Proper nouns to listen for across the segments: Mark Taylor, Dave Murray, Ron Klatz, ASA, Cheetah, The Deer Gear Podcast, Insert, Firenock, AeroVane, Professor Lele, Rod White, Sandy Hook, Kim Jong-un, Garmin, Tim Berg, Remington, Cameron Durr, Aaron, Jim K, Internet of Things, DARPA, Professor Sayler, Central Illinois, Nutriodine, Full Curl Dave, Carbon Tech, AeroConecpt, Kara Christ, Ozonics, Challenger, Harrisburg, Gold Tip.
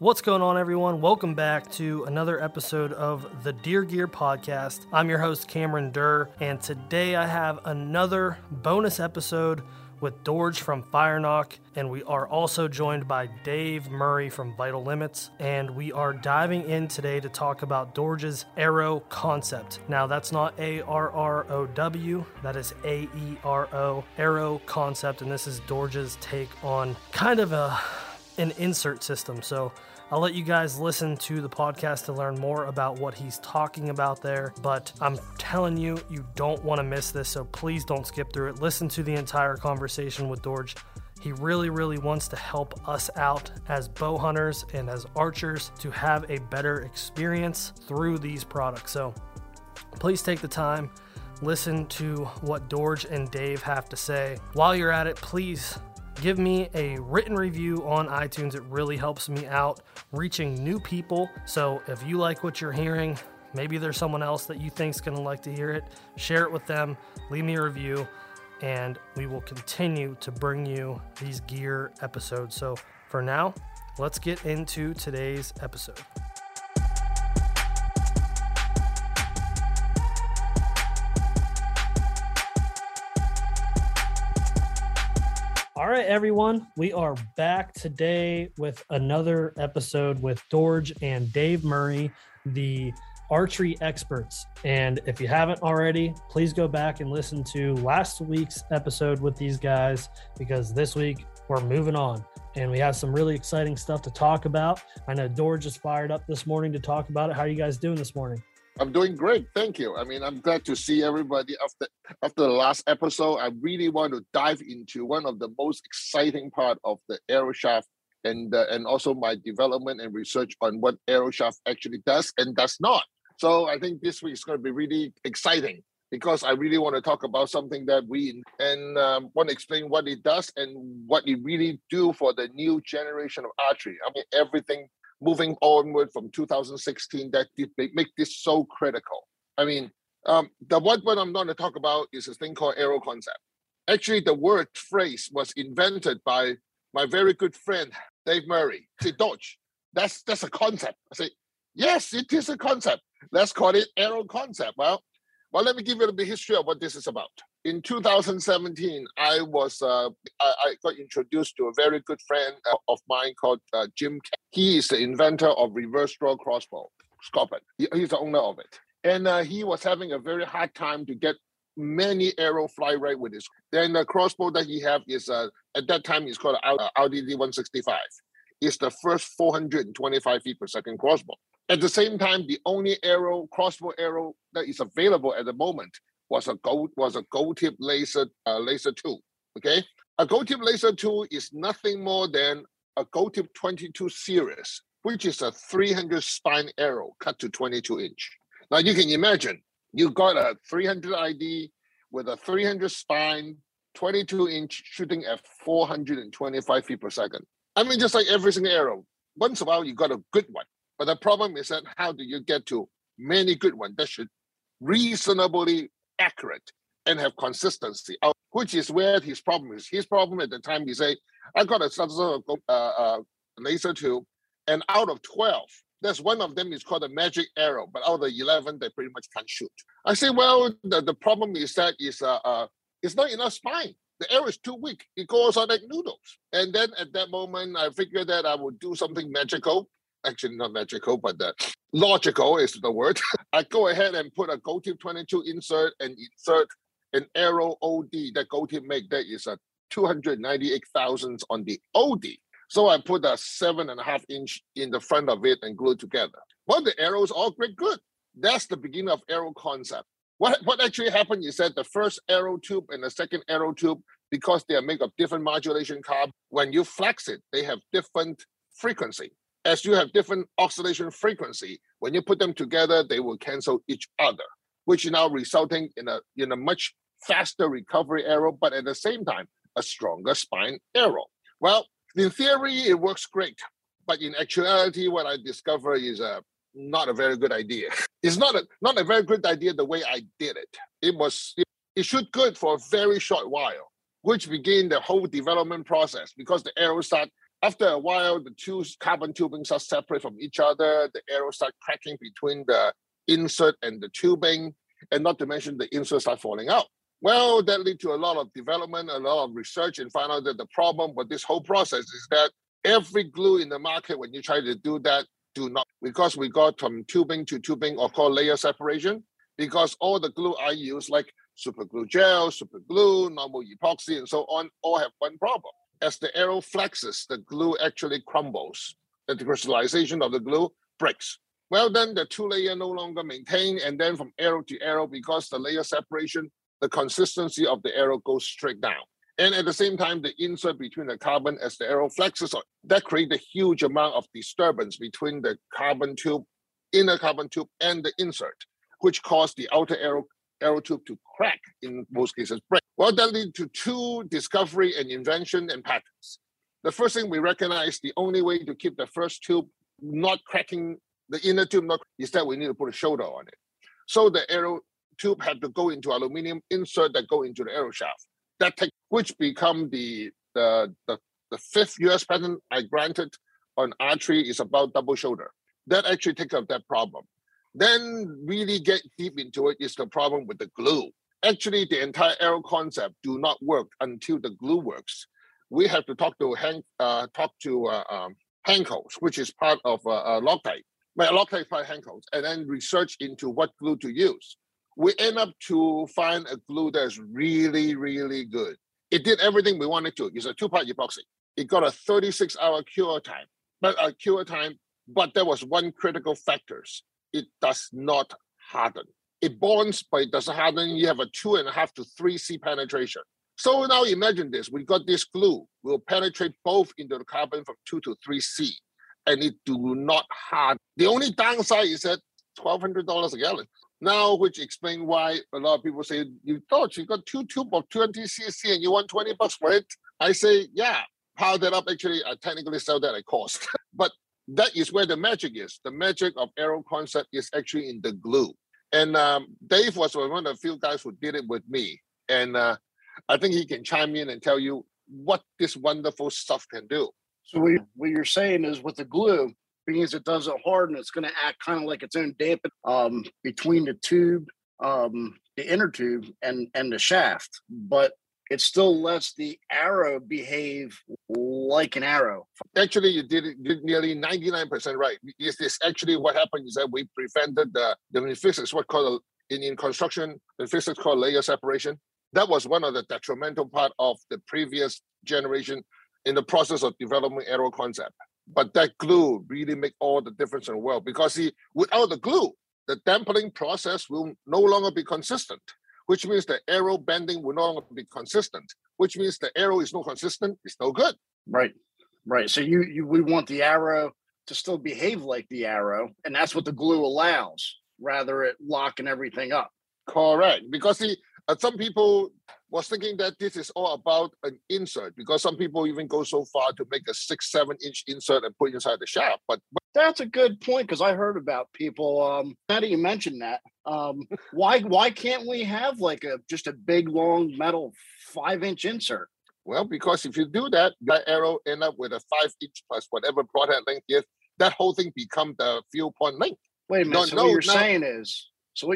What's going on, everyone? Welcome back to another episode of The Deer Gear Podcast. I'm your host, Cameron Durr, and today I have another bonus episode with Dorge from Firenock, and we are also joined by Dave Murray from Vital Limits, and we are diving in today to talk about Dorge's AeroConcept. Now, that's not ARROW, that is AERO, AeroConcept, and this is Dorge's take on kind of an insert system. So I'll let you guys listen to the podcast to learn more about what he's talking about there, but I'm telling you, you don't want to miss this, so please don't skip through it. Listen to the entire conversation with Dorge. He really, really wants to help us out as bow hunters and as archers to have a better experience through these products. So please take the time, listen to what Dorge and Dave have to say. While you're at it, please give me a written review on iTunes. It really helps me out reaching new people. So if you like what you're hearing, maybe there's someone else that you think's going to like to hear it, share it with them, leave me a review, and we will continue to bring you these gear episodes. So for now, let's get into today's episode. All right, everyone, we are back today with another episode with Dorge and Dave Murray, the archery experts. And if you haven't already, please go back and listen to last week's episode with these guys, because this week we're moving on and we have some really exciting stuff to talk about. I know Dorge is fired up this morning to talk about it. How are you guys doing this morning? I'm doing great. Thank you. I mean, I'm glad to see everybody after the last episode. I really want to dive into one of the most exciting part of the AeroShaft and also my development and research on what AeroShaft actually does and does not. So I think this week is going to be really exciting, because I really want to talk about something that we and want to explain what it does and what it really do for the new generation of archery. I mean, everything moving onward from 2016, that did make this so critical. I mean, the one I'm going to talk about is this thing called AeroConcept. Actually, the word phrase was invented by my very good friend, Dave Murray. I said, Dorge, that's a concept. I said, yes, it is a concept. Let's call it AeroConcept. Well, let me give you a bit of history of what this is about. In 2017, I got introduced to a very good friend of mine called Jim K. He is the inventor of reverse draw crossbow, Scorpion. He's the owner of it. And he was having a very hard time to get many arrow fly right with his. Then the crossbow that he have is, at that time, it's called RDD 165. It's the first 425 feet per second crossbow. At the same time, the only crossbow arrow that is available at the moment was a Gold Tip laser 2. Okay, a Gold Tip laser 2 is nothing more than a Gold Tip 22 series, which is a 300 spine arrow cut to 22 inch. Now you can imagine you got a 300 ID with a 300 spine 22 inch shooting at 425 feet per second. I mean, just like every single arrow, once in a while you got a good one. But the problem is that how do you get to many good ones that should reasonably accurate and have consistency, which is where his problem is. His problem at the time, he say, I got a laser 2, and out of 12, there's one of them is called a magic arrow, but out of 11, they pretty much can't shoot. I say, well, the problem is that it's not enough spine. The arrow is too weak. It goes on like noodles. And then at that moment, I figured that I would do something magical. Actually, not magical, but logical is the word. I go ahead and put a Gold Tip 22 insert and insert an arrow OD that Gold Tip make. That is a 298 thousandths on the OD. So I put a 7.5 inch in the front of it and glue it together. Well, the arrows all great good. That's the beginning of AeroConcept. What actually happened is that the first arrow tube and the second arrow tube, because they are made of different modulation carbon, when you flex it, they have different frequency. As you have different oscillation frequency, when you put them together, they will cancel each other, which is now resulting in a much faster recovery arrow, but at the same time, a stronger spine arrow. Well, in theory, it works great, but in actuality, what I discover is not a very good idea. It's not a very good idea the way I did it. It shoot good for a very short while, which began the whole development process, because the arrow start After a while, the two carbon tubings are separate from each other. The arrows start cracking between the insert and the tubing, and not to mention the inserts start falling out. Well, that led to a lot of development, a lot of research, and found out that the problem with this whole process is that every glue in the market, when you try to do that, do not, because we got from tubing to tubing, or called layer separation, because all the glue I use, like super glue gel, super glue, normal epoxy, and so on, all have one problem. As the arrow flexes, the glue actually crumbles, and the crystallization of the glue breaks. Well, then the two layer no longer maintain, and then from arrow to arrow, because the layer separation, the consistency of the arrow goes straight down. And at the same time, the insert between the carbon as the arrow flexes, that creates a huge amount of disturbance between the carbon tube, inner carbon tube, and the insert, which caused the outer arrow tube to crack, in most cases break. Well, that leads to two discovery and invention and patents. The first thing we recognize, the only way to keep the first tube not cracking, the inner tube not, is that we need to put a shoulder on it. So the arrow tube had to go into aluminum insert that go into the arrow shaft. That tech, which become the fifth U.S. patent I granted on archery, is about double shoulder. That actually takes up that problem. Then really get deep into it is the problem with the glue. Actually, the entire arrow concept do not work until the glue works. We have to talk to Hanco, which is part of Loctite. Well, Loctite is part of Hanco, and then research into what glue to use. We end up to find a glue that's really, really good. It did everything we wanted to. It's a two-part epoxy. It got a 36-hour cure time, but there was one critical factor. It does not harden. It bonds, but it doesn't harden. You have a 2.5 to 3 C penetration. So now imagine this. We got this glue. We'll penetrate both into the carbon from 2 to 3 C, and it do not harden. The only downside is that $1,200 a gallon. Now, which explains why a lot of people say, you thought you got two tubes of 20 cc and you want $20 for it. I say, yeah, power that up. Actually, I technically sell that at cost. But that is where the magic is. The magic of Aero Concept is actually in the glue. And Dave was one of the few guys who did it with me. And I think he can chime in and tell you what this wonderful stuff can do. So what you're saying is with the glue, because it doesn't harden, it's going to act kind of like its own dampen between the tube, the inner tube, and the shaft. But it still lets the arrow behave like an arrow. Actually, you did it nearly 99% right. It's actually what happened is that we prevented the physics, what called in construction, the physics called layer separation. That was one of the detrimental part of the previous generation in the process of developing Aero Concept. But that glue really make all the difference in the world, because see, without the glue, the dampening process will no longer be consistent, which means the arrow bending will no longer be consistent, which means the arrow is not consistent, it's no good. Right, right. So we want the arrow to still behave like the arrow, and that's what the glue allows, rather it locking everything up. Correct, because see, some people was thinking that this is all about an insert, because some people even go so far to make a 6-7 inch insert and put it inside the shaft. But that's a good point, because I heard about people. Now that you mentioned that, why can't we have like just a big long metal 5-inch insert? Well, because if you do that, that arrow end up with a 5-inch plus whatever broadhead length is. That whole thing becomes the field point length. Wait a minute. So what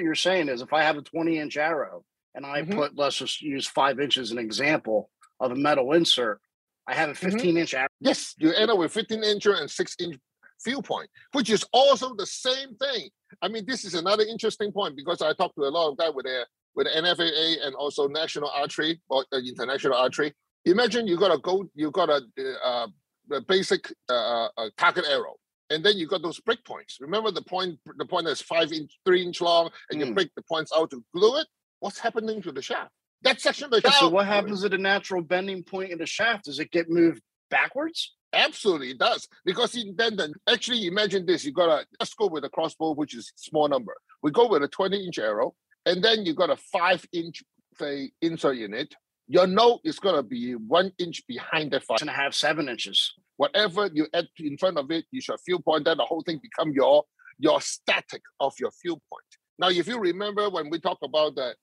you're saying is, if I have a 20-inch arrow, and I put, let's just use 5 inches as an example of a metal insert, I have a 15-inch arrow. Yes, you end up with 15-inch and 6-inch field point, which is also the same thing. I mean, this is another interesting point, because I talked to a lot of guys with the NFAA and also national archery or international archery. Imagine you got a basic target arrow, and then you got those break points. Remember the point that's 3-inch long, and you break the points out to glue it. What's happening to the shaft? That section of the shaft. So what happens at the natural bending point in the shaft? Does it get moved backwards? Absolutely, it does. Because actually, imagine this. Let's go with a crossbow, which is small number. We go with a 20-inch arrow, and then you got a 5-inch, say, insert in it. Your note is going to be 1 inch behind the 5.5, 7 inches. Whatever you add in front of it, you should field point. Then the whole thing become your static of your field point. Now, if you remember when we talk about the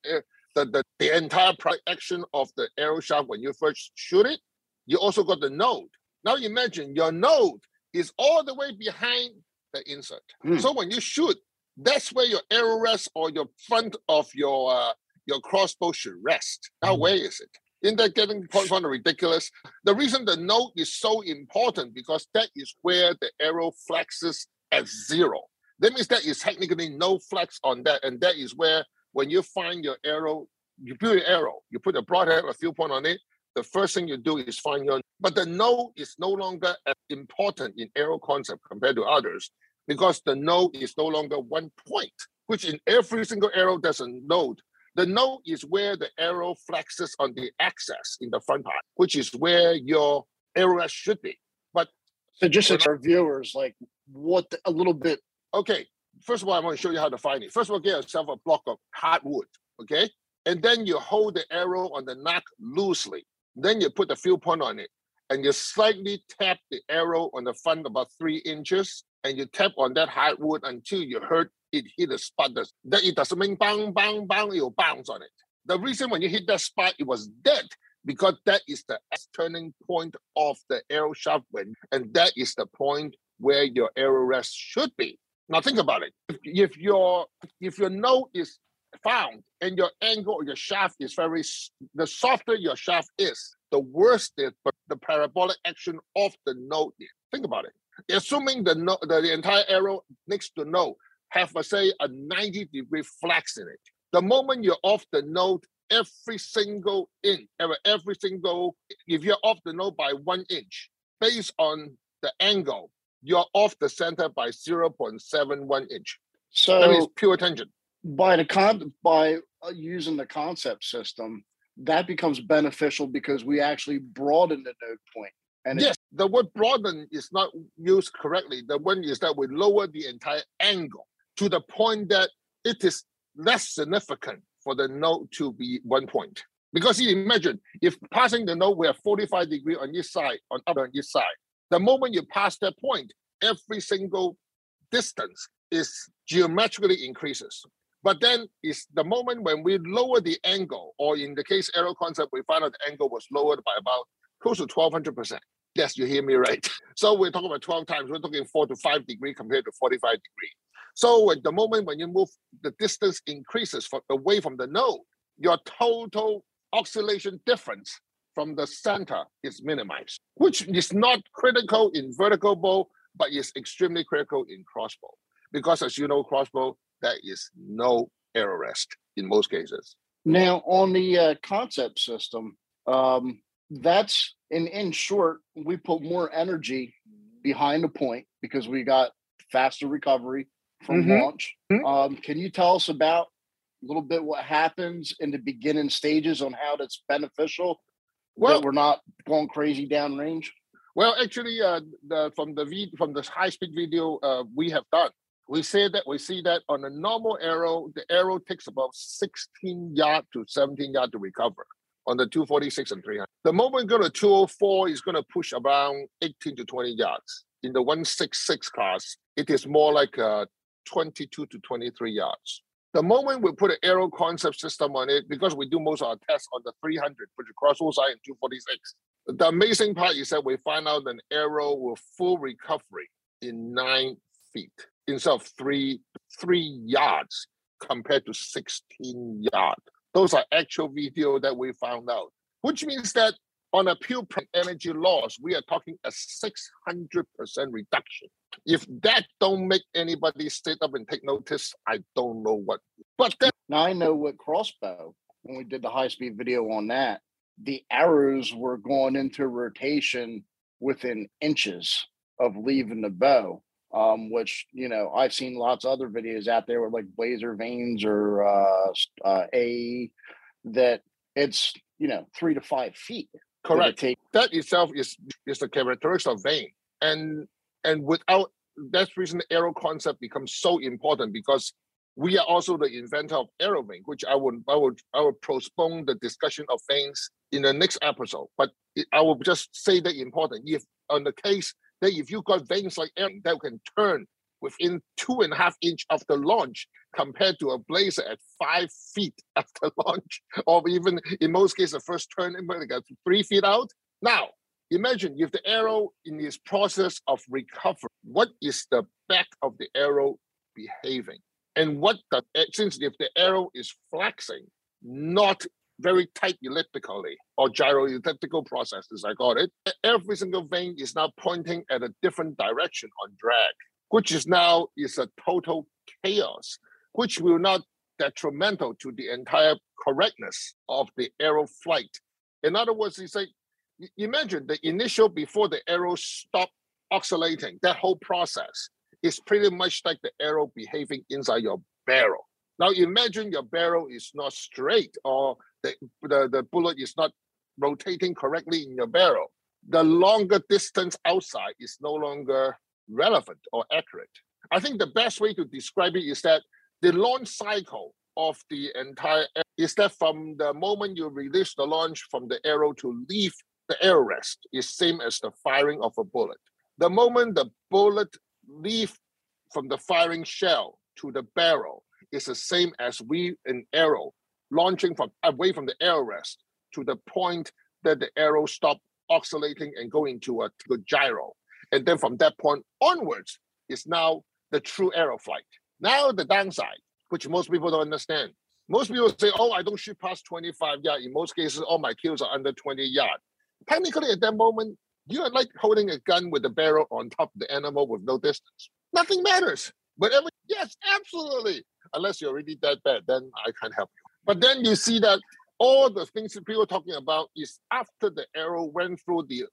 entire action of the arrow shaft when you first shoot it, you also got the node. Now imagine your node is all the way behind the insert. So when you shoot, that's where your arrow rests or your front of your crossbow should rest. Now where is it? Isn't that getting kind of ridiculous? The reason the node is so important because that is where the arrow flexes at zero. That means that is technically no flex on that, and that is where when you find your arrow, you build your arrow, you put a broadhead, a field point on it. The first thing you do is find your. But the node is no longer as important in AeroConcept compared to others because the node is no longer one point, which in every single arrow there's a node. The node is where the arrow flexes on the axis in the front part, which is where your arrow should be. But so just as our viewers, like what a little bit. Okay, first of all, I want to show you how to find it. First of all, get yourself a block of hardwood, okay? And then you hold the arrow on the nock loosely. Then you put the field point on it, and you slightly tap the arrow on the front about 3 inches, and you tap on that hardwood until you heard it hit a spot. That it doesn't mean bang, bang, bang, it'll bounce on it. The reason when you hit that spot, it was dead, because that is the turning point of the arrow shaft, and that is the point where your arrow rest should be. Now think about it. If your node is found and your angle or your shaft is very, the softer your shaft is, the worse the parabolic action of the node is. Think about it. Assuming the entire arrow next to node have, say, a 90-degree flex in it. The moment you're off the node, if you're off the node by 1 inch, based on the angle, you're off the center by 0.71 inch. So that is pure tangent. By using the concept system, that becomes beneficial because we actually broaden the node point. And yes, the word broaden is not used correctly. The one is that we lower the entire angle to the point that it is less significant for the node to be 1 point. Because you imagine, if passing the node, we have 45 degrees on each side, the moment you pass that point, every single distance is geometrically increases. But then it's the moment when we lower the angle, or in the case AeroConcept, we found out the angle was lowered by about close to 1,200%. Yes, you hear me right. So we're talking about 12 times. We're talking 4 to 5 degrees compared to 45 degrees. So at the moment when you move, the distance increases away from the node. Your total oscillation difference from the center is minimized, which is not critical in vertical bow, but is extremely critical in crossbow. Because as you know, crossbow, there is no arrow rest in most cases. Now on the concept system, that's in short, we put more energy behind the point because we got faster recovery from launch. Can you tell us about a little bit what happens in the beginning stages on how that's beneficial? Well, we're not going crazy downrange. Well, actually, from the high-speed video we have done, we see that on a normal arrow, the arrow takes about 16 yard to 17 yard to recover on the 246 and 300. The moment you go to 204, is going to push around 18 to 20 yards. In the 166 class, it is more like 22 to 23 yards. The moment we put an AeroConcept system on it, because we do most of our tests on the 300, which is crossbow sight and 246, the amazing part is that we find out an arrow with full recovery in 9 feet instead of three yards compared to 16 yards. Those are actual video that we found out, which means that on a pure energy loss, we are talking a 600% reduction. If that don't make anybody sit up and take notice, I don't know what. But that now I know with crossbow, when we did the high-speed video on that, the arrows were going into rotation within inches of leaving the bow, which, you know, I've seen lots of other videos out there with like Blazer Vanes or AE that it's, you know, 3 to 5 feet. Correct. That itself is the characteristics of vein. And without that's the reason the AeroConcept becomes so important, because we are also the inventor of AeroVane, which I would postpone the discussion of veins in the next episode. But I will just say that important. If on the case that if you got veins like Aaron that can turn within 2.5 inches after launch, compared to a Blazer at 5 feet after launch, or even in most cases the first turn, they got 3 feet out. Now Imagine if the arrow in its process of recovery, what is the back of the arrow behaving? And what the, since if the arrow is flexing, not very tight elliptically or gyroelliptical process, as I call it, every single vein is now pointing at a different direction on drag, which is now is a total chaos, which will not detrimental to the entire correctness of the arrow flight. In other words, it's like, imagine the initial before the arrow stopped oscillating, that whole process is pretty much like the arrow behaving inside your barrel. Now imagine your barrel is not straight or the bullet is not rotating correctly in your barrel. The longer distance outside is no longer relevant or accurate. I think the best way to describe it is that the launch cycle of the entire is that from the moment you release the launch from the arrow to leave the arrow rest is same as the firing of a bullet. The moment the bullet leaves from the firing shell to the barrel is the same as we an arrow launching from away from the arrow rest to the point that the arrow stops oscillating and going to a gyro. And then from that point onwards is now the true arrow flight. Now the downside, which most people don't understand. Most people say, oh, I don't shoot past 25 yards. In most cases, all my kills are under 20 yards. Technically, at that moment, you are like holding a gun with the barrel on top of the animal with no distance. Nothing matters. But yes, absolutely. Unless you're really that bad, then I can't help you. But then you see that all the things that people are talking about is after the arrow went through the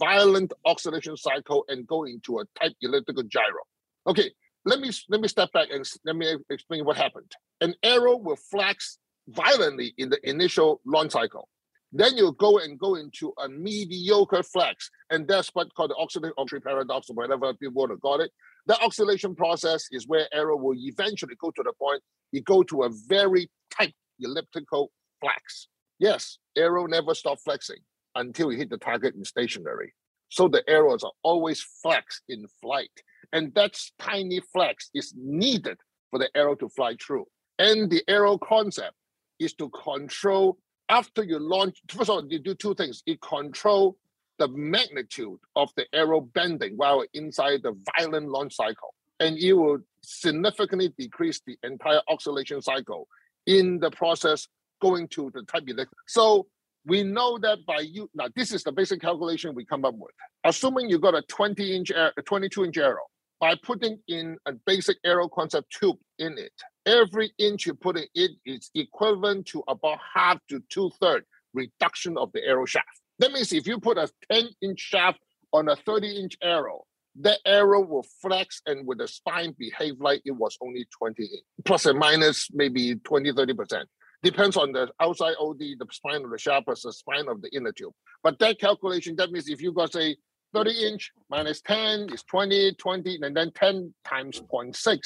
violent oscillation cycle and go into a tight elliptical gyro. Okay. Let me step back and let me explain what happened. An arrow will flex violently in the initial launch cycle. Then you'll go into a mediocre flex. And that's what's called the oscillatory paradox or whatever people want to call it. That oscillation process is where arrow will eventually go to the point, you go to a very tight elliptical flex. Yes, arrow never stops flexing until you hit the target in stationary. So the arrows are always flexed in flight. And that tiny flex is needed for the arrow to fly through. And the arrow concept is to control, after you launch, first of all, you do two things. It controls the magnitude of the arrow bending while inside the violent launch cycle. And it will significantly decrease the entire oscillation cycle in the process going to the type of. So we know that by you, now this is the basic calculation we come up with. Assuming you got a 22-inch arrow, by putting in a basic arrow concept tube in it, every inch you put in it is equivalent to about half to two-thirds reduction of the arrow shaft. That means if you put a 10-inch shaft on a 30-inch arrow, the arrow will flex and with the spine behave like it was only 20, plus or minus maybe 20, 30%. Depends on the outside OD, the spine of the shaft, plus the spine of the inner tube. But that calculation, that means if you got, say, 30 inch minus 10 is 20, and then 10 times 0.6.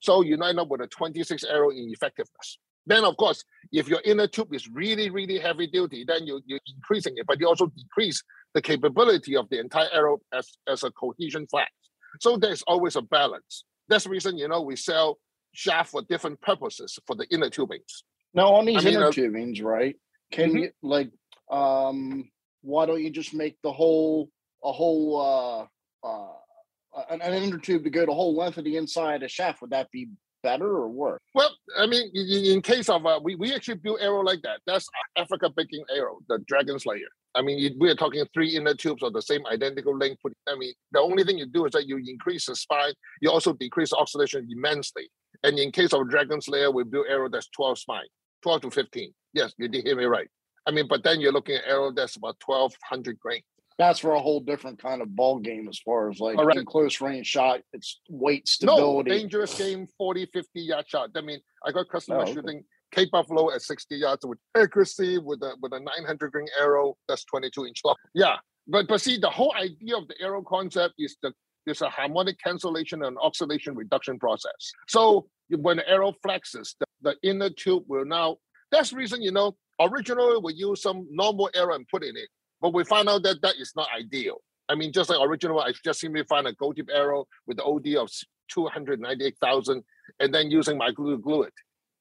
So you end up with a 26 arrow in effectiveness. Then, of course, if your inner tube is really, really heavy duty, then you're increasing it, but you also decrease the capability of the entire arrow as a cohesion flex. So there's always a balance. That's the reason, you know, we sell shaft for different purposes for the inner tubings. Now, on these inner tubings, right, can you, like, why don't you just make the whole... an inner tube to go the whole length of the inside a shaft? Would that be better or worse? Well, I mean, in case of, we actually build arrow like that. That's Africa baking arrow, the Dragon Slayer. I mean, we are talking three inner tubes of the same identical length. I mean, the only thing you do is that you increase the spine. You also decrease oxidation immensely. And in case of Dragon Slayer, we build arrow that's 12 spine, 12 to 15. Yes, you did hear me right. I mean, but then you're looking at arrow that's about 1,200 grain. That's for a whole different kind of ball game as far as like a close range shot, it's weight stability. No, dangerous game, 40, 50 yard shot. I mean, I got customers shooting Cape Buffalo at 60 yards with accuracy with a 900 grain arrow that's 22 inch long. Yeah, but see, the whole idea of the arrow concept is there's a harmonic cancellation and oscillation reduction process. So when the arrow flexes, the inner tube will now. That's the reason, you know, originally we use some normal arrow and put in it. But we found out that that is not ideal. I mean, just like original, I just simply find a gold tip arrow with the OD of 298,000 and then using my glue to glue it.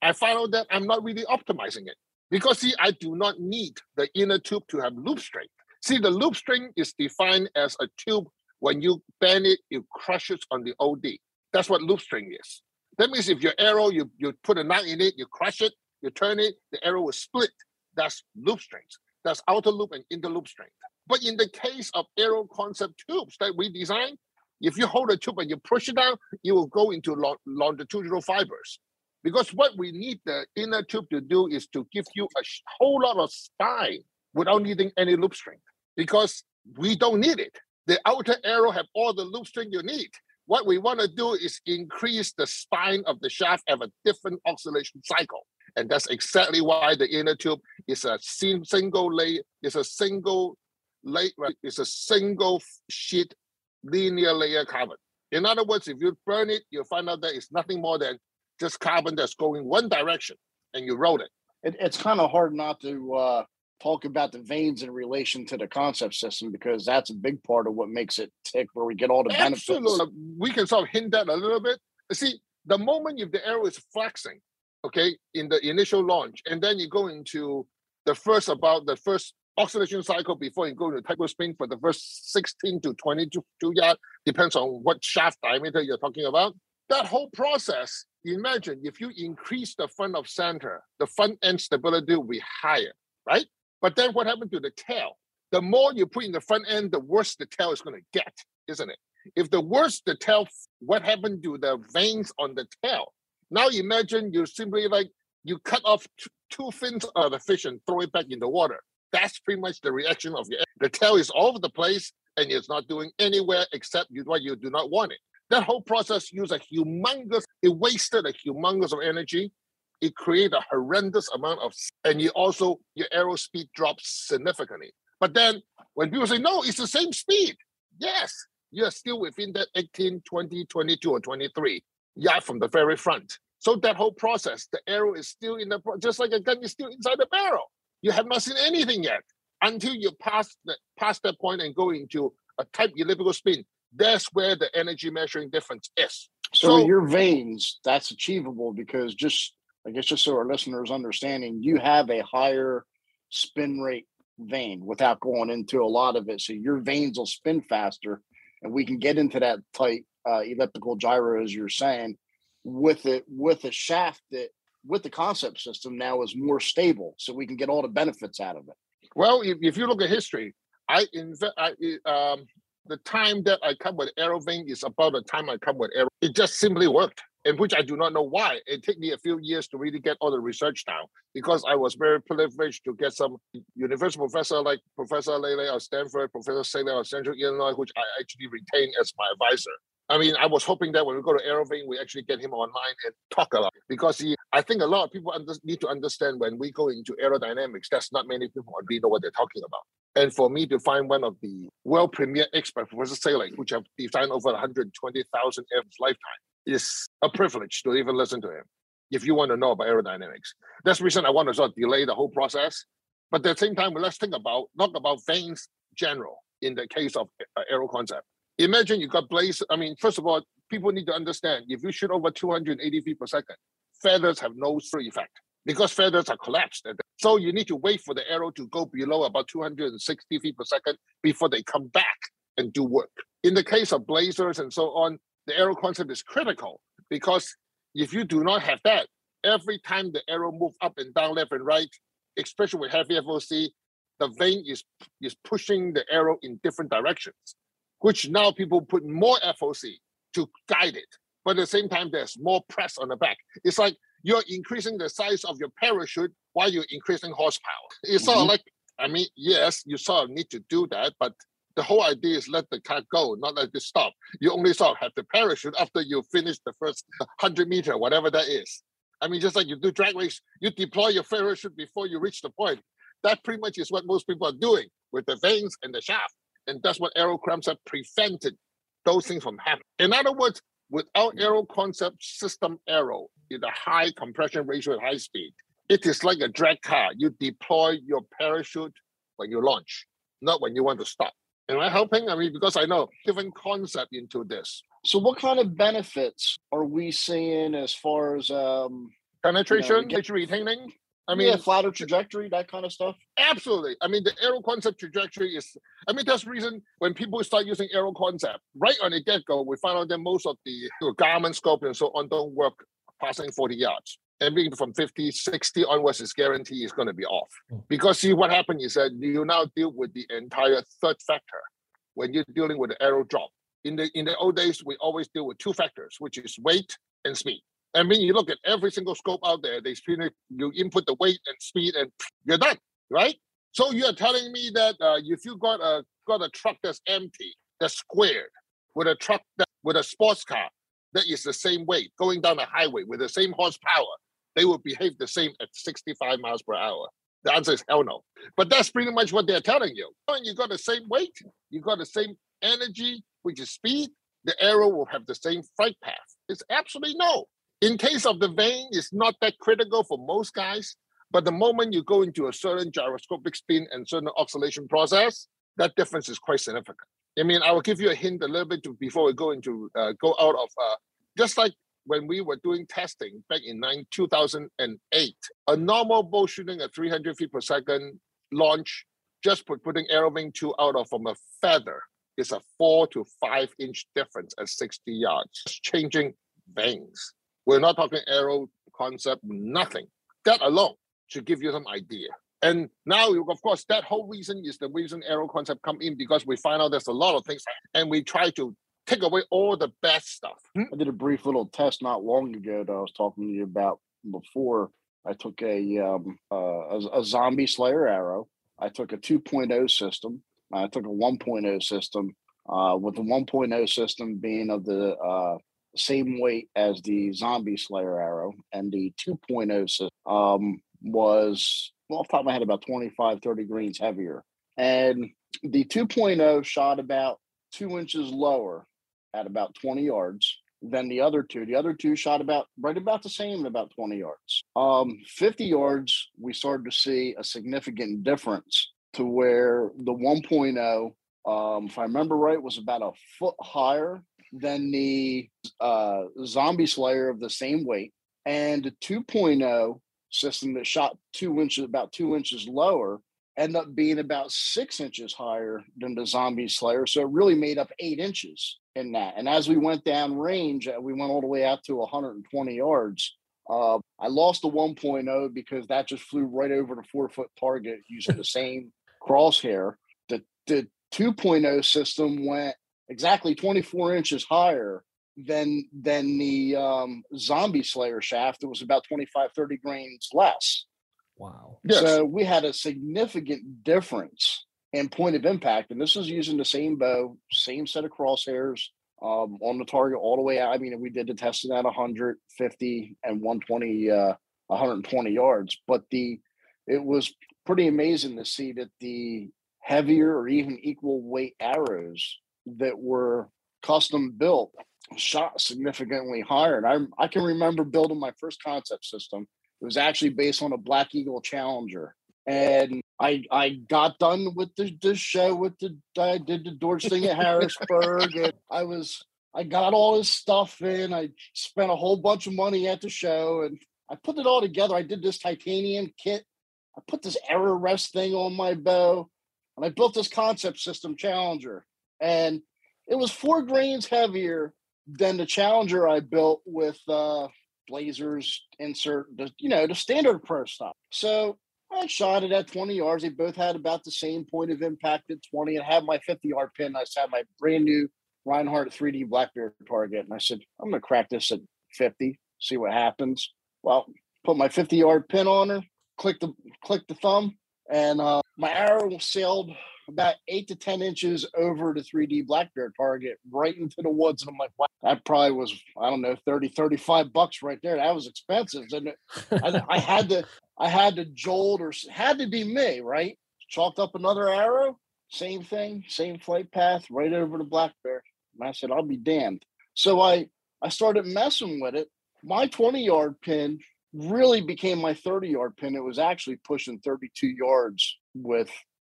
I found out that I'm not really optimizing it because, see, I do not need the inner tube to have loop strength. See, the loop string is defined as a tube. When you bend it, it crushes on the OD. That's what loop string is. That means if your arrow, you put a knot in it, you crush it, you turn it, the arrow will split. That's loop strings. That's outer loop and inner loop string. But in the case of AeroConcept tubes that we designed, if you hold a tube and you push it down, you will go into longitudinal fibers. Because what we need the inner tube to do is to give you a whole lot of spine without needing any loop string, because we don't need it. The outer arrow have all the loop string you need. What we want to do is increase the spine of the shaft at a different oscillation cycle. And that's exactly why the inner tube is a single layer, it's a single sheet linear layer carbon. In other words, if you burn it, you'll find out that it's nothing more than just carbon that's going one direction, and you roll it. It's kind of hard not to talk about the vanes in relation to the concept system, because that's a big part of what makes it tick, where we get all the benefits. Absolutely. We can sort of hint that a little bit. See, the moment if the arrow is flexing, okay, in the initial launch, and then you go into the first oscillation cycle before you go to tiger spin for the first 16 to 22 yards, depends on what shaft diameter you're talking about. That whole process, imagine if you increase the front of center, the front end stability will be higher, right? But then what happened to the tail? The more you put in the front end, the worse the tail is going to get, isn't it? If the worse the tail, what happened to the veins on the tail? Now imagine you simply you cut off two fins of the fish and throw it back in the water. That's pretty much the reaction of the tail is all over the place and it's not doing anywhere except what you do not want it. That whole process it wasted a humongous of energy. It created a horrendous amount of, and your arrow speed drops significantly. But then when people say, no, it's the same speed. Yes, you're still within that 18, 20, 22, or 23. Yeah, from the very front. So that whole process, the arrow is still just like a gun is still inside the barrel. You have not seen anything yet until you pass that point and go into a tight elliptical spin. That's where the energy measuring difference is. So your veins, that's achievable because just so our listeners understanding, you have a higher spin rate vein without going into a lot of it. So your veins will spin faster and we can get into that tight elliptical gyro, as you're saying, with a shaft that with the concept system now is more stable, so we can get all the benefits out of it. Well, if you look at history, the time that I come with AeroVane is about the time I come with Aero. It just simply worked, in which I do not know why. It took me a few years to really get all the research down because I was very privileged to get some university professor like Professor Lele of Stanford, Professor Sayler of Central Illinois, which I actually retained as my advisor. I mean, I was hoping that when we go to AeroVane, we actually get him online and talk about it. Because I think a lot of people need to understand when we go into aerodynamics, that's not many people really know what they're talking about. And for me to find one of the world premier experts, Professor Sayler, which have designed over 120,000 in his lifetime, is a privilege to even listen to him if you want to know about aerodynamics. That's the reason I want to sort of delay the whole process. But at the same time, let's talk about veins general in the case of AeroConcept. Imagine you got blazes. I mean, first of all, people need to understand if you shoot over 280 feet per second, feathers have no throw effect because feathers are collapsed. So you need to wait for the arrow to go below about 260 feet per second before they come back and do work. In the case of blazers and so on, the AeroConcept is critical because if you do not have that, every time the arrow moves up and down, left and right, especially with heavy FOC, the vein is pushing the arrow in different directions, which now people put more FOC to guide it. But at the same time, there's more press on the back. It's like you're increasing the size of your parachute while you're increasing horsepower. It's sort of like, I mean, yes, you sort of need to do that, but the whole idea is let the cat go, not let it stop. You only sort of have the parachute after you finish the first 100 meter, whatever that is. I mean, just like you do drag race, you deploy your parachute before you reach the point. That pretty much is what most people are doing with the vanes and the shaft. And that's what AeroConcept prevented those things from happening. In other words, without AeroConcept system arrow in a high compression ratio at high speed, it is like a drag car. You deploy your parachute when you launch, not when you want to stop. Am I helping? I mean, because I know different concept into this. So what kind of benefits are we seeing as far as penetration, retaining? I mean, a flatter trajectory, that kind of stuff. Absolutely. I mean, the AeroConcept trajectory is, I mean, that's the reason when people start using AeroConcept, right on the get-go, we found out that most of the Garmin scope and so on don't work passing 40 yards. Everything from 50, 60 onwards is guaranteed is going to be off. Because see, what happened is that you now deal with the entire third factor when you're dealing with the arrow drop. In the old days, we always deal with two factors, which is weight and speed. I mean, you look at every single scope out there, you input the weight and speed and you're done, right? So you're telling me that if you got a truck that's empty, that's squared, with a truck with a sports car that is the same weight, going down the highway with the same horsepower, they will behave the same at 65 miles per hour. The answer is hell no. But that's pretty much what they're telling you. When you got the same weight, you got the same energy, which is speed, the arrow will have the same flight path. It's absolutely no. In case of the vane, it's not that critical for most guys, but the moment you go into a certain gyroscopic spin and certain oscillation process, that difference is quite significant. I mean, I will give you a hint a little bit before we go into just like when we were doing testing back in 2008, a normal bow shooting at 300 feet per second launch, just putting AeroVane 2 out of from a feather, is a 4 to 5 inch difference at 60 yards. It's changing vanes. We're not talking AeroConcept, nothing. That alone should give you some idea. And now, of course, that whole reason is the reason AeroConcept come in, because we find out there's a lot of things and we try to take away all the bad stuff. I did a brief little test not long ago that I was talking to you about before. I took a zombie slayer arrow. I took a 2.0 system. I took a 1.0 system, with the 1.0 system being of the same weight as the zombie slayer arrow, and the 2.0 system was, well, off the top of my head, about 25, 30 grains heavier. And the 2.0 shot about 2 inches lower at about 20 yards than the other two. The other two shot about the same at about 20 yards. 50 yards, we started to see a significant difference, to where the 1.0, if I remember right, was about a foot higher than the zombie slayer of the same weight. And the 2.0 system that shot 2 inches, about 2 inches lower, ended up being about 6 inches higher than the zombie slayer. So it really made up 8 inches in that. And as we went down range, we went all the way out to 120 yards. I lost the 1.0 because that just flew right over the 4 foot target using the same crosshair. The 2.0 system went exactly 24 inches higher than the zombie slayer shaft. It was about 25, 30 grains less. Wow. Yes. So we had a significant difference in point of impact. And this is using the same bow, same set of crosshairs on the target all the way out. I mean, we did the testing at 150 and 120 yards, but it was pretty amazing to see that the heavier or even equal weight arrows that were custom built shot significantly higher. And I can remember building my first concept system. It was actually based on a Black Eagle Challenger. And I got done with the show with I did the Dorge thing at Harrisburg. And I got all this stuff in. I spent a whole bunch of money at the show and I put it all together. I did this titanium kit. I put this arrow rest thing on my bow and I built this concept system Challenger. And it was 4 grains heavier than the Challenger I built with blazers, insert, the standard pro stuff. So I shot it at 20 yards. They both had about the same point of impact at 20. I had my 50-yard pin. I had my brand new Reinhardt 3D Black Bear target. And I said, I'm going to crack this at 50, see what happens. Well, put my 50-yard pin on her, click the thumb, and my arrow sailed about 8 to 10 inches over the 3D Black Bear target right into the woods. And I'm like, wow, that probably was, I don't know, $30, $35 right there. That was expensive. And I had to jolt, or had to be me, right? Chalked up another arrow, same thing, same flight path, right over the Black Bear. And I said, I'll be damned. So I started messing with it. My 20-yard pin really became my 30-yard pin. It was actually pushing 32 yards with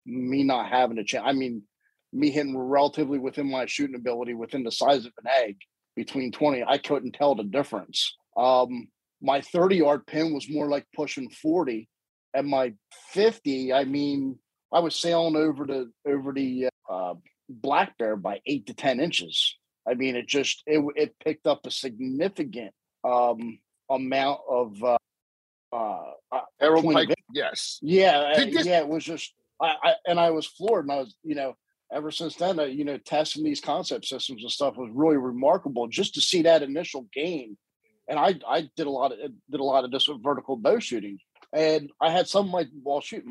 me not having a chance. I mean, me hitting relatively within my shooting ability, within the size of an egg, between 20, I couldn't tell the difference. My 30-yard pin was more like pushing 40 at my 50, I mean, I was sailing over the black bear by 8 to 10 inches. I mean, it picked up a significant amount of arrow pike. Yes. Yeah. It was just, I was floored, and I was, ever since then, testing these concept systems and stuff was really remarkable, just to see that initial gain. And I did a lot of this with vertical bow shooting, and I had some of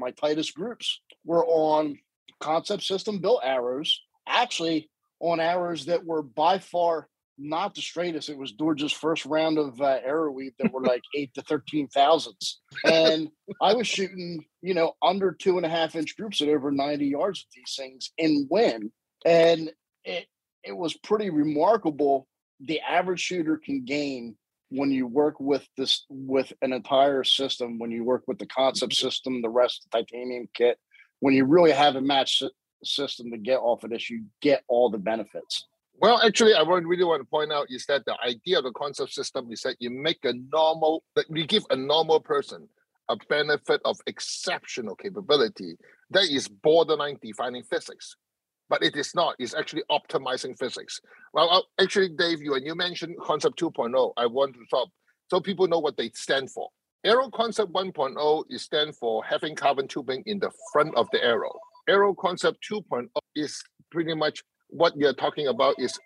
my tightest groups were on concept system built arrows, actually on arrows that were by far not the straightest. It was Dorge's first round of arrow weave that were like 8 to 13 thousandths, and I was shooting under 2.5 inch groups at over 90 yards with these things in wind, and it was pretty remarkable the average shooter can gain when you work with this, with an entire system, when you work with the concept system, the rest of the titanium kit, when you really have a match system to get off of this, you get all the benefits. Well, actually, I really want to point out is that the idea of the concept system is that you give a normal person a benefit of exceptional capability that is borderline defining physics. But it is not. It's actually optimizing physics. Well, actually, Dave, you mentioned Concept 2.0. I want to talk so people know what they stand for. Aero Concept 1.0 is stand for having carbon tubing in the front of the arrow. Aero Concept 2.0 is pretty much what you're talking about is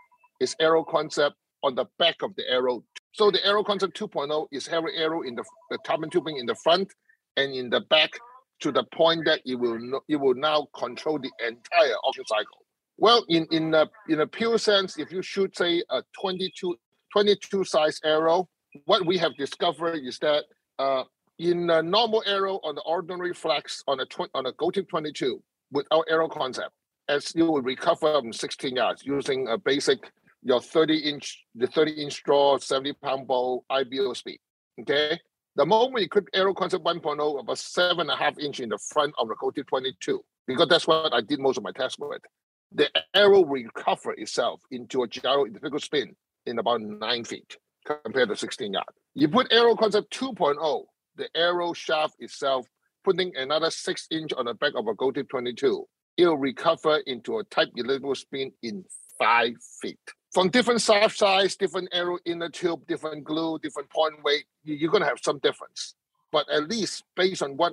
Aero Concept on the back of the arrow. So the Aero Concept 2.0 is having arrow in the carbon tubing in the front and in the back, to the point that it will now control the entire archery cycle. Well, in a pure sense, if you shoot, say, a 22 size arrow, what we have discovered is that in a normal arrow on the ordinary flex on a Gold Tip 22 without arrow concept, as you will recover from 16 yards using a basic 30 inch draw, 70-pound bow, IBO speed. Okay. The moment you could Aero Concept 1.0, about 7.5 inches in the front of the Gold Tip 22, because that's what I did most of my tests with. The arrow recover itself into a gyro in the vertical spin in about 9 feet compared to 16 yards. You put Aero Concept 2.0, the arrow shaft itself, putting another 6 inches on the back of a Gold Tip 22, it'll recover into a type elliptical spin in 5 feet. From different shaft size, different arrow inner tube, different glue, different point weight, you're going to have some difference. But at least based on what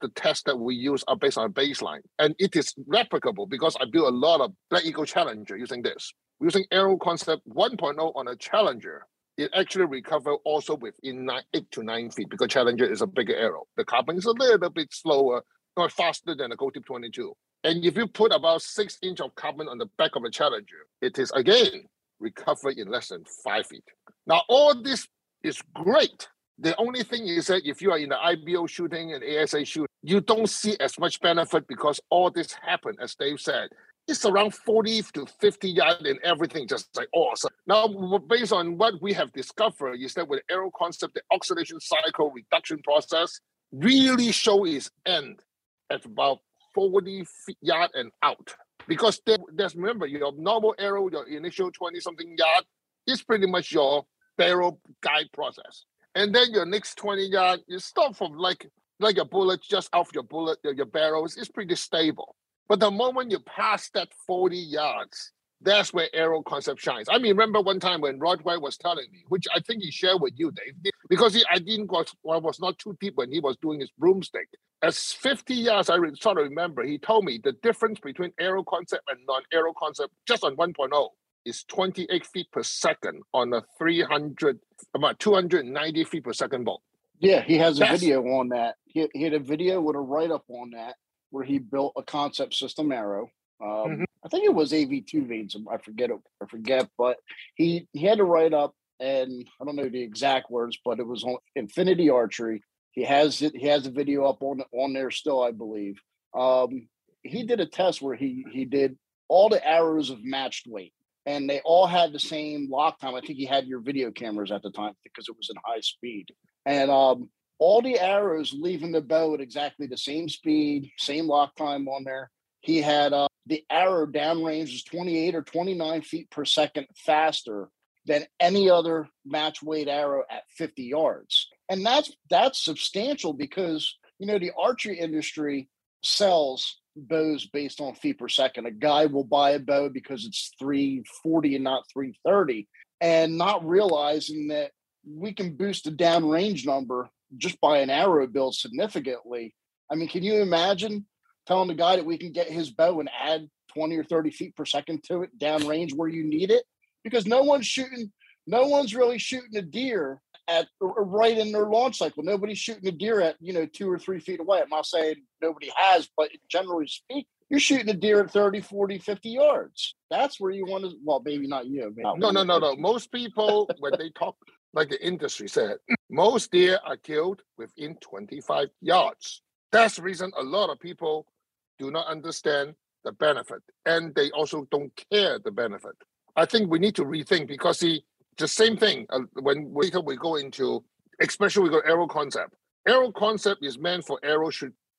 the tests that we use are based on a baseline. And it is replicable because I built a lot of Black Eagle Challenger using this. Using Aero Concept 1.0 on a Challenger, it actually recovered also within 8 to 9 feet because Challenger is a bigger arrow. The carbon is a little bit slower, not faster than a Gold Tip 22. And if you put about 6 inches of carbon on the back of a Challenger, it is, again, recovered in less than 5 feet. Now, all this is great. The only thing is that if you are in the IBO shooting and ASA shooting, you don't see as much benefit because all this happened, as Dave said. It's around 40 to 50 yards and everything, just like awesome. Now, based on what we have discovered is that with Aero Concept, the oxidation cycle reduction process really shows its end at about 40 yards and out. Because remember, your normal arrow, your initial 20-something yard is pretty much your barrel guide process. And then your next 20 yard, you start from like your bullet, just off your bullet, your barrels, it's pretty stable. But the moment you pass that 40 yards, that's where Aero Concept shines. I mean, remember one time when Rod White was telling me, which I think he shared with you, Dave, because I was not too deep when he was doing his broomstick. At 50 yards, I sort of remember, he told me the difference between Aero Concept and non-Aero Concept just on 1.0 is 28 feet per second on a 290 feet per second bolt. Yeah, he has a video on that. He had a video with a write-up on that where he built a concept system arrow. I think it was AV2 veins. I forget, but he had to write up, and I don't know the exact words, but it was on Infinity Archery. He has a video up on there still, I believe. He did a test where he did all the arrows of matched weight, and they all had the same lock time. I think he had your video cameras at the time because it was in high speed, and all the arrows leaving the bow at exactly the same speed, same lock time on there. He had the arrow downrange was 28 or 29 feet per second faster than any other match weight arrow at 50 yards. And that's substantial because you know, the archery industry sells bows based on feet per second. A guy will buy a bow because it's 340 and not 330, and not realizing that we can boost the downrange number just by an arrow build significantly. I mean, can you imagine telling the guy that we can get his bow and add 20 or 30 feet per second to it downrange where you need it? Because no one's really shooting a deer at right in their launch cycle. Nobody's shooting a deer at, you know, 2 or 3 feet away. I'm not saying nobody has, but generally speaking, you're shooting a deer at 30, 40, 50 yards. That's where you want to, well, maybe not you. Maybe no. Most people, when they talk, like the industry said, most deer are killed within 25 yards. That's the reason a lot of people do not understand the benefit, and they also don't care the benefit. I think we need to rethink, because the same thing when we go into, especially we go AeroConcept. AeroConcept is meant for aero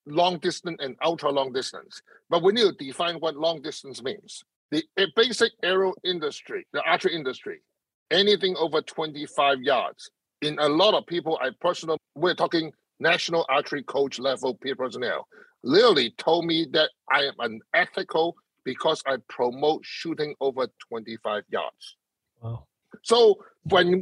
long distance and ultra long distance, but we need to define what long distance means. The basic aero industry, the archery industry, anything over 25 yards. In a lot of people, we're talking national archery coach level personnel, literally told me that I am unethical because I promote shooting over 25 yards. Wow. So when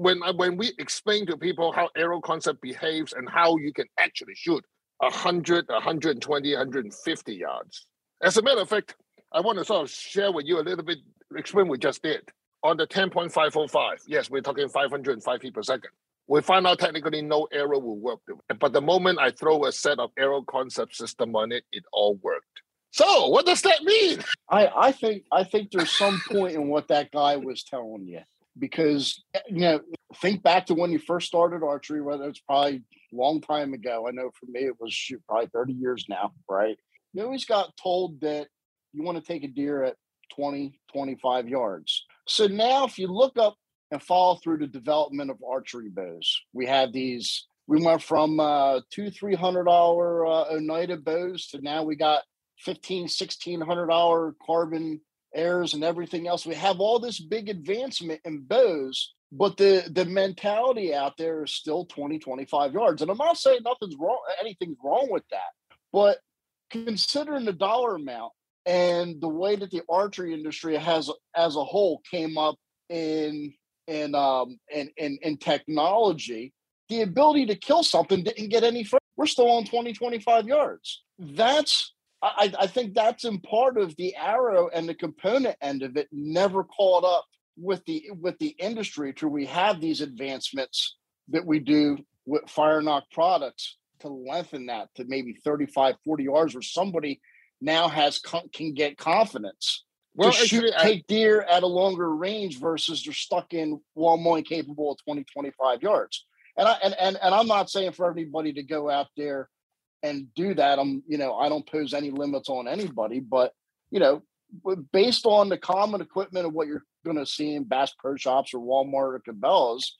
we explain to people how AeroConcept behaves and how you can actually shoot 100, 120, 150 yards. As a matter of fact, I want to sort of share with you a little bit, explain what we just did. On the 10.505, yes, we're talking 505 feet per second. We find out technically no arrow will work. But the moment I throw a set of AeroConcept system on it, it all worked. So what does that mean? I think there's some point in what that guy was telling you. Because, you know, think back to when you first started archery, whether it's probably a long time ago. I know for me it was probably 30 years now, right? You always got told that you want to take a deer at 20, 25 yards. So now if you look up and follow through the development of archery bows, we have these, we went from $200-$300 Oneida bows to now we got $1,500-$1,600 Carbon Airs and everything else. We have all this big advancement in bows, but the mentality out there is still 20, 25 yards. And I'm not saying anything's wrong with that, but considering the dollar amount and the way that the archery industry has as a whole came up in technology, the ability to kill something didn't get any further. We're still on 20, 25 yards. I think that's in part of the arrow and the component end of it never caught up with the industry till we have these advancements that we do with Firenock products to lengthen that to maybe 35, 40 yards, where somebody now can get confidence to take deer at a longer range versus they're stuck in, well, I'm only capable of 20, 25 yards. And I'm not saying for everybody to go out there and do that. I don't pose any limits on anybody, but, you know, based on the common equipment of what you're going to see in Bass Pro Shops or Walmart or Cabela's,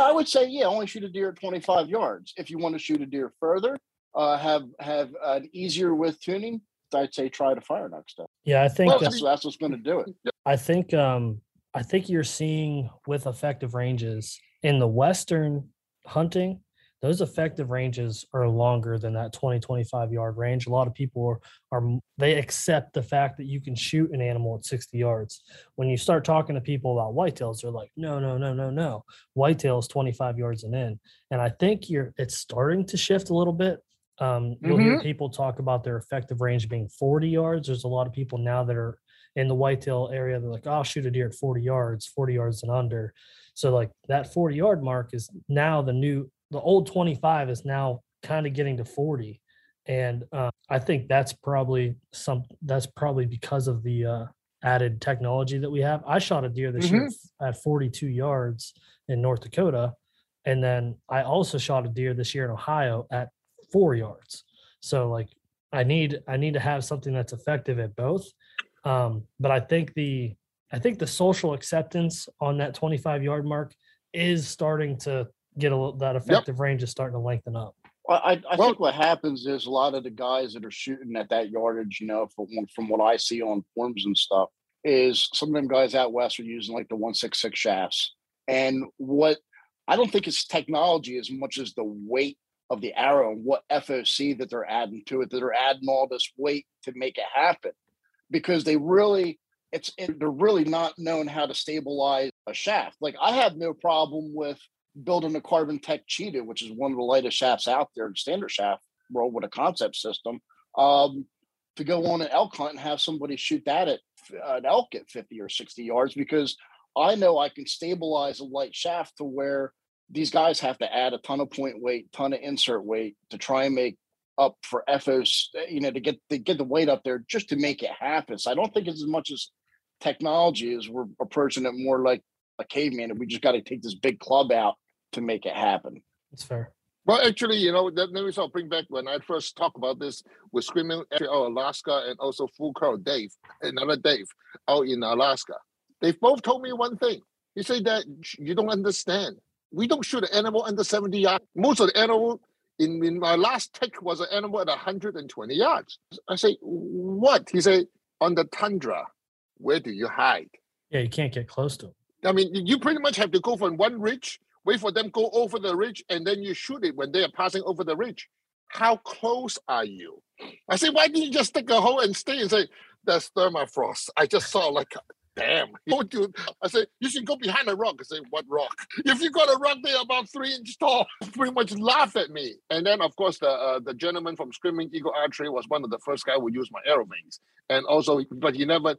I would say, only shoot a deer at 25 yards. If you want to shoot a deer further, have an easier with tuning, I'd say try to Firenock stuff. Yeah, I think that's what's going to do it. I think you're seeing with effective ranges in the Western hunting, those effective ranges are longer than that 20, 25 yard range. A lot of people they accept the fact that you can shoot an animal at 60 yards. When you start talking to people about whitetails, they're like, no. Whitetails 25 yards and in. And I think it's starting to shift a little bit. You'll hear people talk about their effective range being 40 yards. There's a lot of people now that are in the whitetail area. They're like, I'll shoot a deer at 40 yards and under. So like that 40 yard mark is now the old 25 is now kind of getting to 40. And I think that's probably because of the added technology that we have. I shot a deer this year at 42 yards in North Dakota. And then I also shot a deer this year in Ohio at 4 yards. So like I need to have something that's effective at both. But I think the social acceptance on that 25 yard mark is starting to get that effective range is starting to lengthen up. I think what happens is a lot of the guys that are shooting at that yardage, you know, from what I see on forums and stuff, is some of them guys out west are using like the 166 shafts. And what I don't think it's technology as much as the weight of the arrow and what FOC that they're adding to it, that they're adding all this weight to make it happen, because they really, they're really not knowing how to stabilize a shaft. Like, I have no problem with building a Carbon Tech Cheetah, which is one of the lightest shafts out there in standard shaft world with a concept system, to go on an elk hunt and have somebody shoot that at an elk at 50 or 60 yards, because I know I can stabilize a light shaft to where these guys have to add a ton of point weight, ton of insert weight to try and make up for FOs, you know, to get the weight up there just to make it happen. So I don't think it's as much as technology as we're approaching it more like a caveman, and we just got to take this big club out to make it happen. That's fair. Well, actually, you know, that memory I'll bring back when I first talked about this with Screaming Eagle Alaska and also Full Curl Dave, another Dave out in Alaska. They both told me one thing. He said that you don't understand. We don't shoot an animal under 70 yards. Most of the animal in my last take was an animal at 120 yards. I say, what? He said, on the tundra, where do you hide? Yeah, you can't get close to them. I mean, you pretty much have to go from one ridge, wait for them go over the ridge, and then you shoot it when they are passing over the ridge. How close are you? I say, why didn't you just stick a hole and stay and say, that's permafrost. I just saw like, damn. Oh, dude. I say, you should go behind a rock. I say, what rock? If you got a rock there about 3 inches tall, pretty much laugh at me. And then, of course, the gentleman from Screaming Eagle Archery was one of the first guys who used my AeroVanes. And also, but he never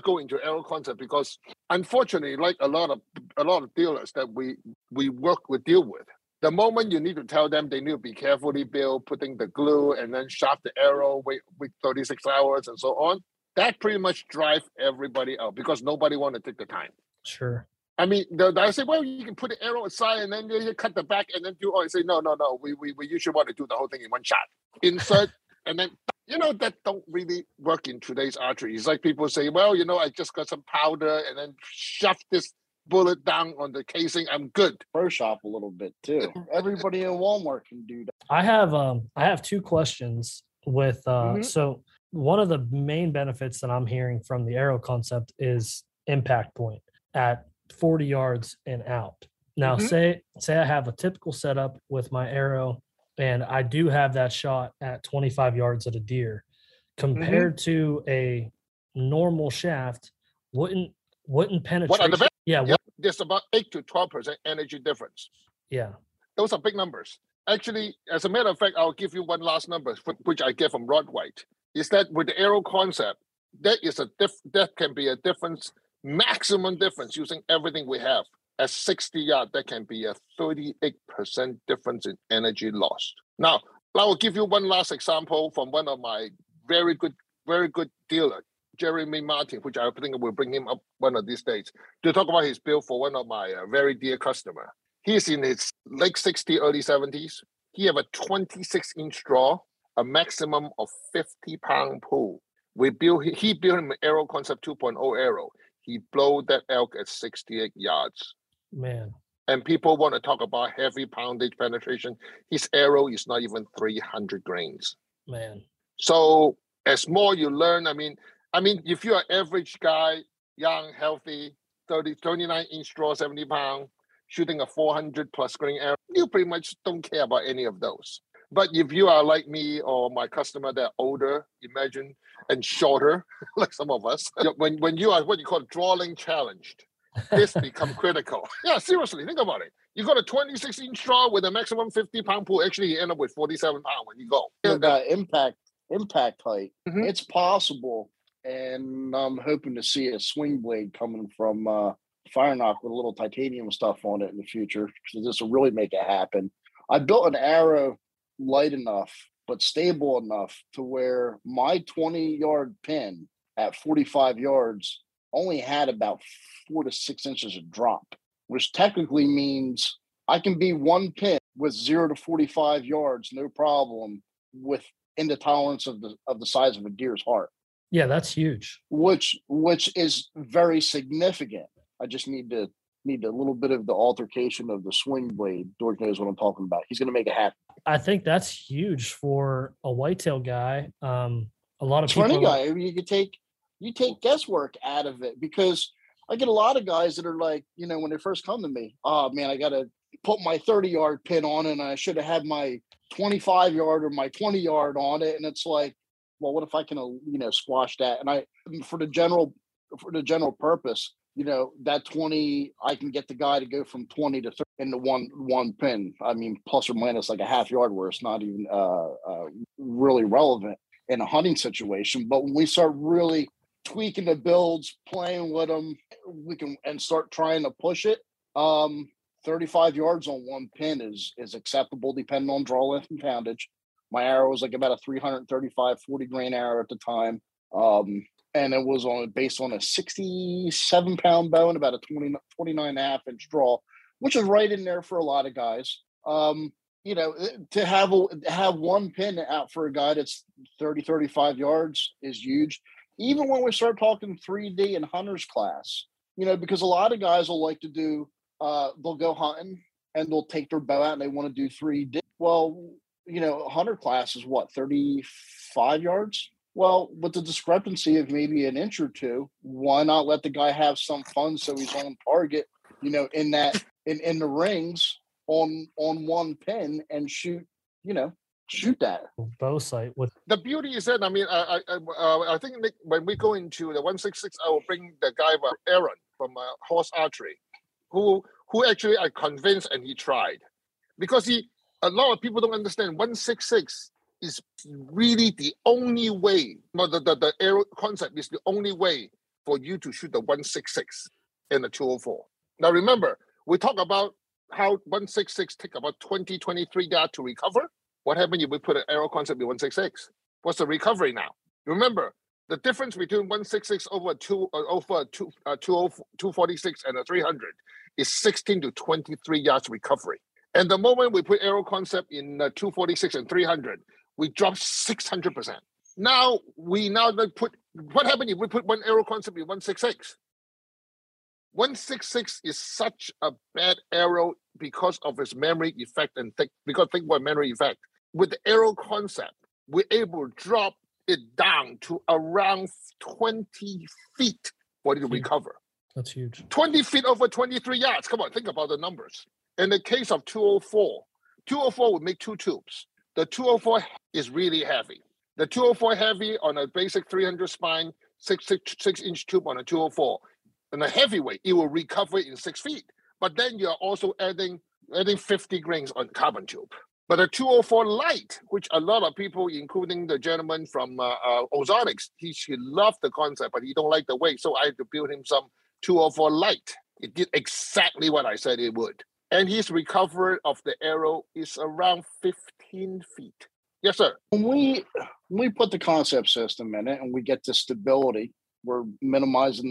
go into AeroConcept, because unfortunately, like a lot of dealers that we work with deal with, the moment you need to tell them they need to be carefully built, putting the glue and then shaft the arrow, wait 36 hours and so on, that pretty much drives everybody out because nobody want to take the time. Sure. I mean, I say, well, you can put the arrow aside and then you cut the back and then do all. I say, no, we usually want to do the whole thing in one shot. Insert and then, you know, that don't really work in today's archery. It's like people say, well, you know, I just got some powder and then shove this bullet down on the casing. I'm good. Pro shop a little bit too. Everybody in Walmart can do that. I have two questions with, so one of the main benefits that I'm hearing from the AeroConcept is impact point at 40 yards and out. Now, say I have a typical setup with my arrow and I do have that shot at 25 yards at a deer. Compared to a normal shaft, wouldn't penetrate. There's about 8 to 12% energy difference. Yeah. Those are big numbers. Actually, as a matter of fact, I'll give you one last number, which I get from Rod White. Is that with the AeroConcept, that can be a difference, maximum difference using everything we have. At 60 yards, that can be a 38% difference in energy lost. Now, I will give you one last example from one of my very good dealer, Jeremy Martin, which I think will bring him up one of these days, to talk about his build for one of my very dear customer. He's in his late 60s, early 70s. He have a 26-inch draw, a maximum of 50-pound pull. He built him an AeroConcept 2.0 arrow. He blew that elk at 68 yards. Man. And people want to talk about heavy poundage penetration. His arrow is not even 300 grains. Man. So as more you learn, I mean, if you're an average guy, young, healthy, 29-inch draw, 70 pound, shooting a 400-plus grain arrow, you pretty much don't care about any of those. But if you are like me or my customer that are older, imagine, and shorter, like some of us, when you are what you call drawing challenged, this becomes critical. Yeah, seriously, think about it. You got a 26-inch draw with a maximum 50-pound pull. Actually, you end up with 47 pounds when you go. And impact height, it's possible. And I'm hoping to see a swing blade coming from Firenock with a little titanium stuff on it in the future, because this will really make it happen. I built an arrow light enough but stable enough to where my 20-yard pin at 45 yards only had about 4 to 6 inches of drop, which technically means I can be one pin with 0 to 45 yards, no problem, within the tolerance of the size of a deer's heart. Yeah, that's huge. Which is very significant. I just need a little bit of the altercation of the swing blade. Dorge knows what I'm talking about. He's going to make it happen. I think that's huge for a whitetail guy. A lot of people. It's funny, guy. You could take guesswork out of it, because I get a lot of guys that are like, you know, when they first come to me, oh man, I got to put my 30-yard pin on and I should have had my 25-yard or my 20-yard on it. And it's like, well, what if I can, you know, squash that? And I, for the general purpose, you know, that 20, I can get the guy to go from 20 to 30 into one pin. I mean, plus or minus like a half yard where it's not even really relevant in a hunting situation. But when we start really tweaking the builds, playing with them, we can, and start trying to push it. 35 yards on one pin is acceptable, depending on draw length and poundage. My arrow was like about a 335, 40 grain arrow at the time. And it was based on a 67 pound bow and about a 29.5 inch draw, which is right in there for a lot of guys. You know, to have one pin out for a guy that's 30, 35 yards is huge. Even when we start talking 3D and hunters class, you know, because a lot of guys will like to do, they'll go hunting and they'll take their bow out and they want to do 3D. Well, you know, hunter class is what, 35 yards? Well, with the discrepancy of maybe an inch or two, why not let the guy have some fun so he's on target, you know, in that in the rings on one pin and shoot, you know, shoot that bow sight. With the beauty is that, I mean, I think, Nick, when we go into the 166, I will bring the guy Aaron from Horse Archery, who actually I convinced and he tried, because a lot of people don't understand 166. Is really the only way. The arrow concept is the only way for you to shoot the 166 and the 204. Now remember, we talk about how 166 take about 20, 23 yards to recover. What happened if we put an arrow concept in 166? What's the recovery now? Remember, the difference between 166 over 246 and a 300 is 16 to 23 yards recovery. And the moment we put arrow concept in 246 and 300, we dropped 600%. Now what happened if we put one arrow concept in 166? 166 is such a bad arrow because of its memory effect, and think about memory effect. With the arrow concept, we're able to drop it down to around 20 feet for it to recover. That's huge. 20 feet over 23 yards. Come on, think about the numbers. In the case of 204 would make two tubes. The 204 is really heavy. The 204 heavy on a basic 300 spine, six inch tube on a 204. And a heavyweight, it will recover in 6 feet. But then you're also adding 50 grains on carbon tube. But a 204 light, which a lot of people, including the gentleman from Ozonics, he loved the concept, but he don't like the weight. So I had to build him some 204 light. It did exactly what I said it would. And his recovery of the arrow is around 15 feet. Yes, sir. When we put the concept system in it and we get the stability, we're minimizing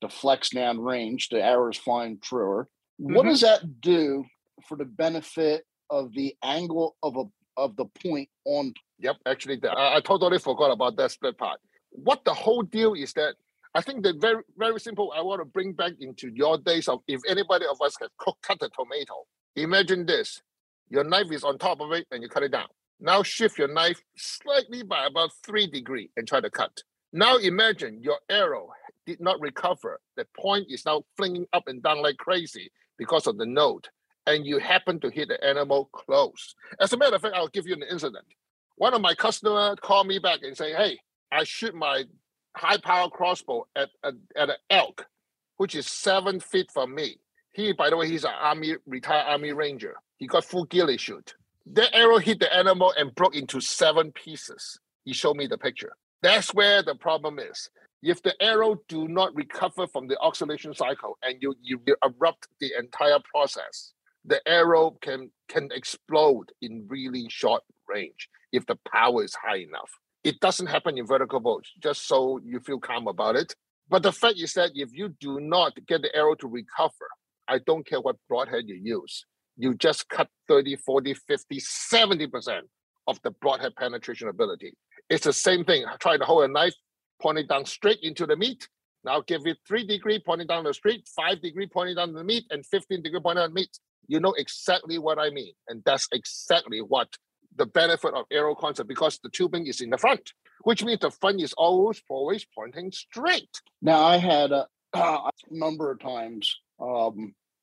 the flex down range, the arrow is flying truer. Mm-hmm. What does that do for the benefit of the angle of the point on? Yep, actually, I totally forgot about that split part. What the whole deal is that, I think that very, very simple. I want to bring back into your days of if anybody of us has cut a tomato. Imagine this: your knife is on top of it, and you cut it down. Now shift your knife slightly by about 3 degrees and try to cut. Now imagine your arrow did not recover. The point is now flinging up and down like crazy because of the node, and you happen to hit the animal close. As a matter of fact, I'll give you an incident. One of my customers called me back and say, "Hey, I shoot my high-power crossbow at an elk, which is 7 feet from me." He, by the way, he's a retired army ranger. He got full ghillie shoot. The arrow hit the animal and broke into 7 pieces. He showed me the picture. That's where the problem is. If the arrow do not recover from the oscillation cycle and you erupt the entire process, the arrow can explode in really short range if the power is high enough. It doesn't happen in vertical boats, just so you feel calm about it. But the fact is that if you do not get the arrow to recover, I don't care what broadhead you use, you just cut 30, 40, 50, 70% of the broadhead penetration ability. It's the same thing. Try to hold a knife, point it down straight into the meat. Now give it 3 degrees pointing down the street, 5 degrees pointing down the meat, and 15 degrees pointing down the meat. You know exactly what I mean. And that's exactly what the benefit of arrow concept, because the tubing is in the front, which means the front is always pointing straight. Now I had a number of times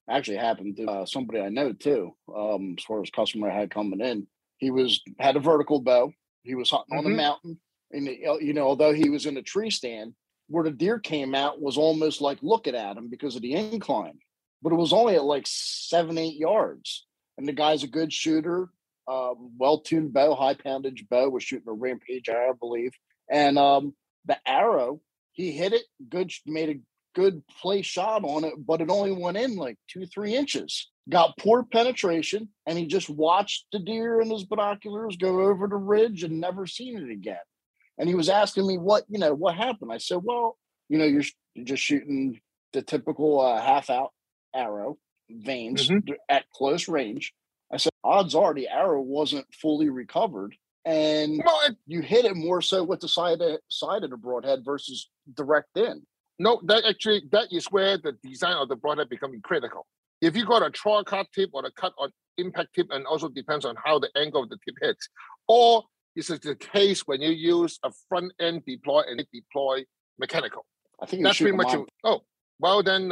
actually happened to somebody I know too. As far as customer I had coming in, he had a vertical bow. He was hunting on the mountain, and you know, although he was in a tree stand, where the deer came out was almost like looking at him because of the incline, but it was only at like 7-8 yards. And the guy's a good shooter, well-tuned bow, high poundage bow, was shooting a rampage arrow, I believe. And the arrow, he hit it good, made a good play shot on it, but it only went in like 2-3 inches. Got poor penetration, and he just watched the deer in his binoculars go over the ridge and never seen it again. And he was asking me what happened. I said, well, you're just shooting the typical half-out arrow veins at close range. I said, odds are the arrow wasn't fully recovered, and you hit it more so with the side of the broadhead versus direct in. No, that is where the design of the broadhead becoming critical. If you got a trawl cut tip or a cut on impact tip, and also depends on how the angle of the tip hits, or this is the case when you use a front end deploy and deploy mechanical. I think that's pretty much it. Oh, well, then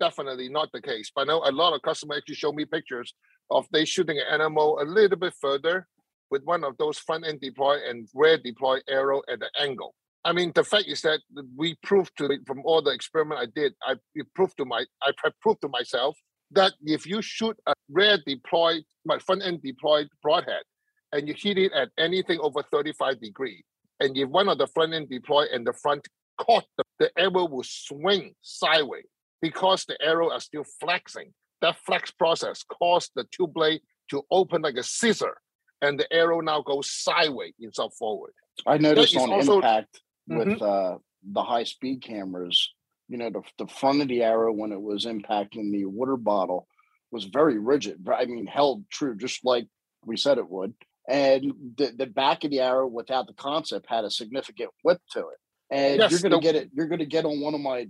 definitely not the case. But I know a lot of customers actually show me pictures of they shooting an animal a little bit further with one of those front end deploy and rear deploy arrow at the angle. I mean, the fact is that we proved from all the experiment I did, I proved to myself that if you shoot a rear deployed, front end deployed broadhead, and you hit it at anything over 35 degrees. And if one of the front end deploy and the front caught, the arrow will swing sideways because the arrow are still flexing. That flex process caused the two blade to open like a scissor, and the arrow now goes sideways instead of forward. I noticed on impact with the high speed cameras, the front of the arrow when it was impacting the water bottle was very rigid. I mean, held true, just like we said it would. And the back of the arrow without the concept had a significant whip to it. And yes, you're gonna get on one of my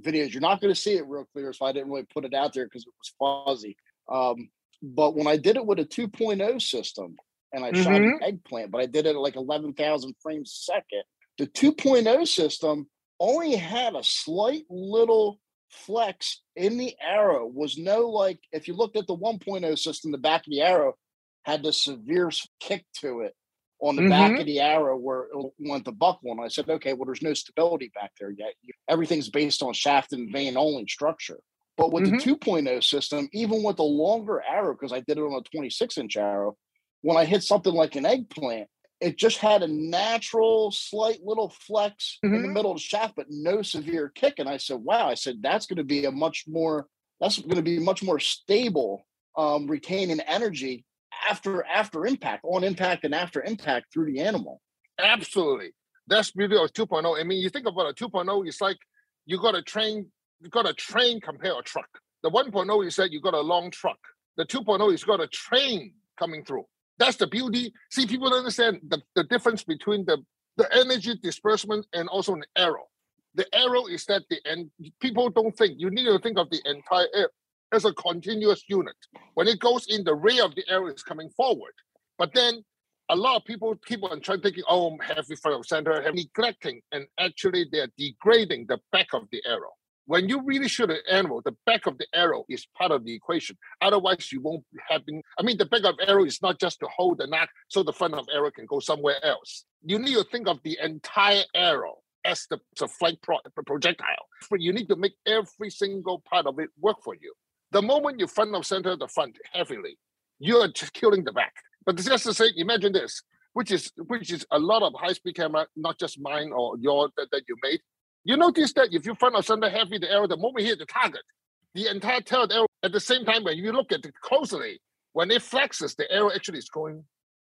videos. You're not gonna see it real clear, so I didn't really put it out there because it was fuzzy. But when I did it with a 2.0 system and I shot an eggplant, but I did it at like 11,000 frames a second, the 2.0 system only had a slight little flex in the arrow. Was no, like if you looked at the 1.0 system, the back of the arrow had this severe kick to it on the back of the arrow where it went to buckle. And I said, okay, well, there's no stability back there yet. Everything's based on shaft and vein only structure. But with the 2.0 system, even with the longer arrow, because I did it on a 26-inch arrow, when I hit something like an eggplant, it just had a natural slight little flex in the middle of the shaft, but no severe kick. And I said, wow, I said, that's going to be much more stable, retaining energy after impact, on impact and after impact through the animal. Absolutely. That's beauty of 2.0. I mean, you think about a 2.0, it's like you got a train compare a truck. The 1.0 is that you got a long truck. The 2.0 is got a train coming through. That's the beauty. See, people don't understand the difference between the energy disbursement and also an arrow. The arrow is that people don't think, you need to think of the entire arrow as a continuous unit. When it goes in, the rear of the arrow is coming forward. But then a lot of people keep on trying thinking, oh, I'm heavy front of center, I'm neglecting, and actually they're degrading the back of the arrow. When you really shoot an arrow, the back of the arrow is part of the equation. Otherwise, you won't have been. I mean, the back of arrow is not just to hold the knot so the front of arrow can go somewhere else. You need to think of the entire arrow as the flight projectile. You need to make every single part of it work for you. The moment you front of center the front heavily, you're just killing the back. But just to say, imagine this, which is a lot of high-speed camera, not just mine or yours that you made. You notice that if you front of center heavy the arrow, the moment you hit the target, the entire tail of the arrow, at the same time, when you look at it closely, when it flexes, the arrow actually is going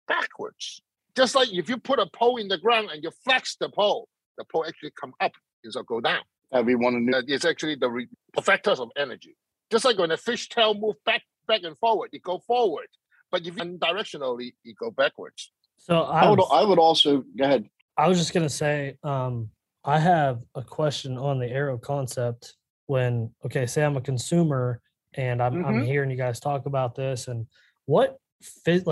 backwards. Just like if you put a pole in the ground and you flex the pole actually come up instead of go down. It's actually the effectors of energy. Just like when a fish tail moves back and forward, it go forward. But if you directionally, it go backwards. So I would also go ahead. I was just gonna say, I have a question on the arrow concept. Say I'm a consumer and I'm here, and you guys talk about this, and what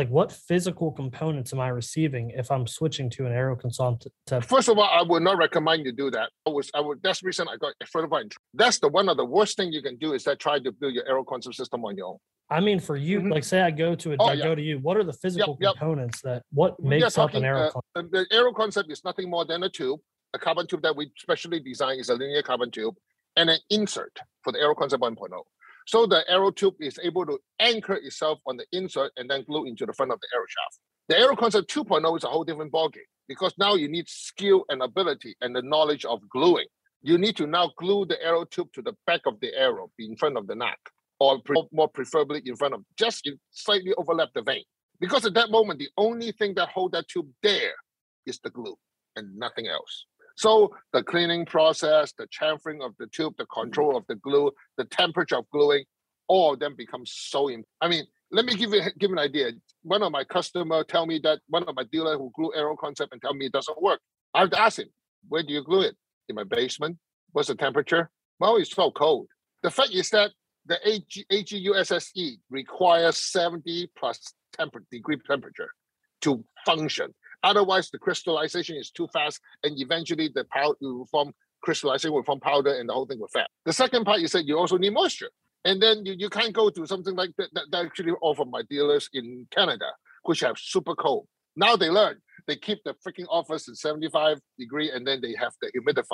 what physical components am I receiving if I'm switching to an AeroConcept? First of all, I would not recommend you do that. That's the reason I got in front of it. That's the one of the worst thing you can do is that try to build your AeroConcept system on your own. I mean, for you, like say I go to go to you, what are the physical components that, what makes up an AeroConcept? The AeroConcept is nothing more than a tube. A carbon tube that we specially designed is a linear carbon tube and an insert for the AeroConcept 1.0. So the aero tube is able to anchor itself on the insert and then glue into the front of the aero shaft. The AeroConcept 2.0 is a whole different ballgame because now you need skill and ability and the knowledge of gluing. You need to now glue the aero tube to the back of the arrow in front of the neck or more preferably in front of, just slightly overlap the vein. Because at that moment, the only thing that holds that tube there is the glue and nothing else. So the cleaning process, the chamfering of the tube, the control of the glue, the temperature of gluing, all of them become so important. I mean, let me give you an idea. One of my customers tell me that one of my dealers who glue AeroConcept and tell me it doesn't work. I have to ask him, where do you glue it? In my basement. What's the temperature? Well, it's so cold. The fact is that the AGUSSE requires 70 plus degree temperature to function. Otherwise, the crystallization is too fast, and eventually the powder will form crystallization, will form powder, and the whole thing will fail. The second part is that you also need moisture. And then you can't go to something like that actually offer my dealers in Canada, which have super cold. Now they learn. They keep the freaking office at 75 degree, and then they have the humidifier.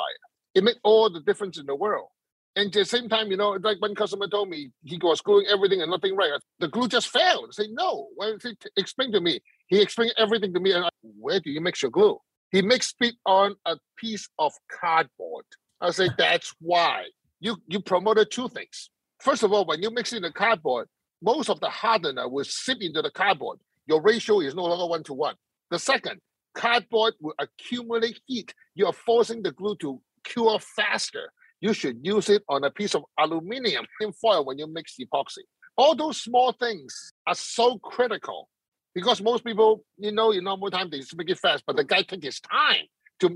It makes all the difference in the world. And at the same time, like one customer told me, he was gluing everything and nothing right. The glue just failed. I say, no. Well, explain to me. He explained everything to me. And where do you mix your glue? He mixed it on a piece of cardboard. I say, that's why. You promoted two things. First of all, when you mix in the cardboard, most of the hardener will seep into the cardboard. Your ratio is no longer 1:1. The second, cardboard will accumulate heat. You are forcing the glue to cure faster. You should use it on a piece of aluminum tin foil when you mix epoxy. All those small things are so critical because most people, in normal time, they make it fast, but the guy took his time.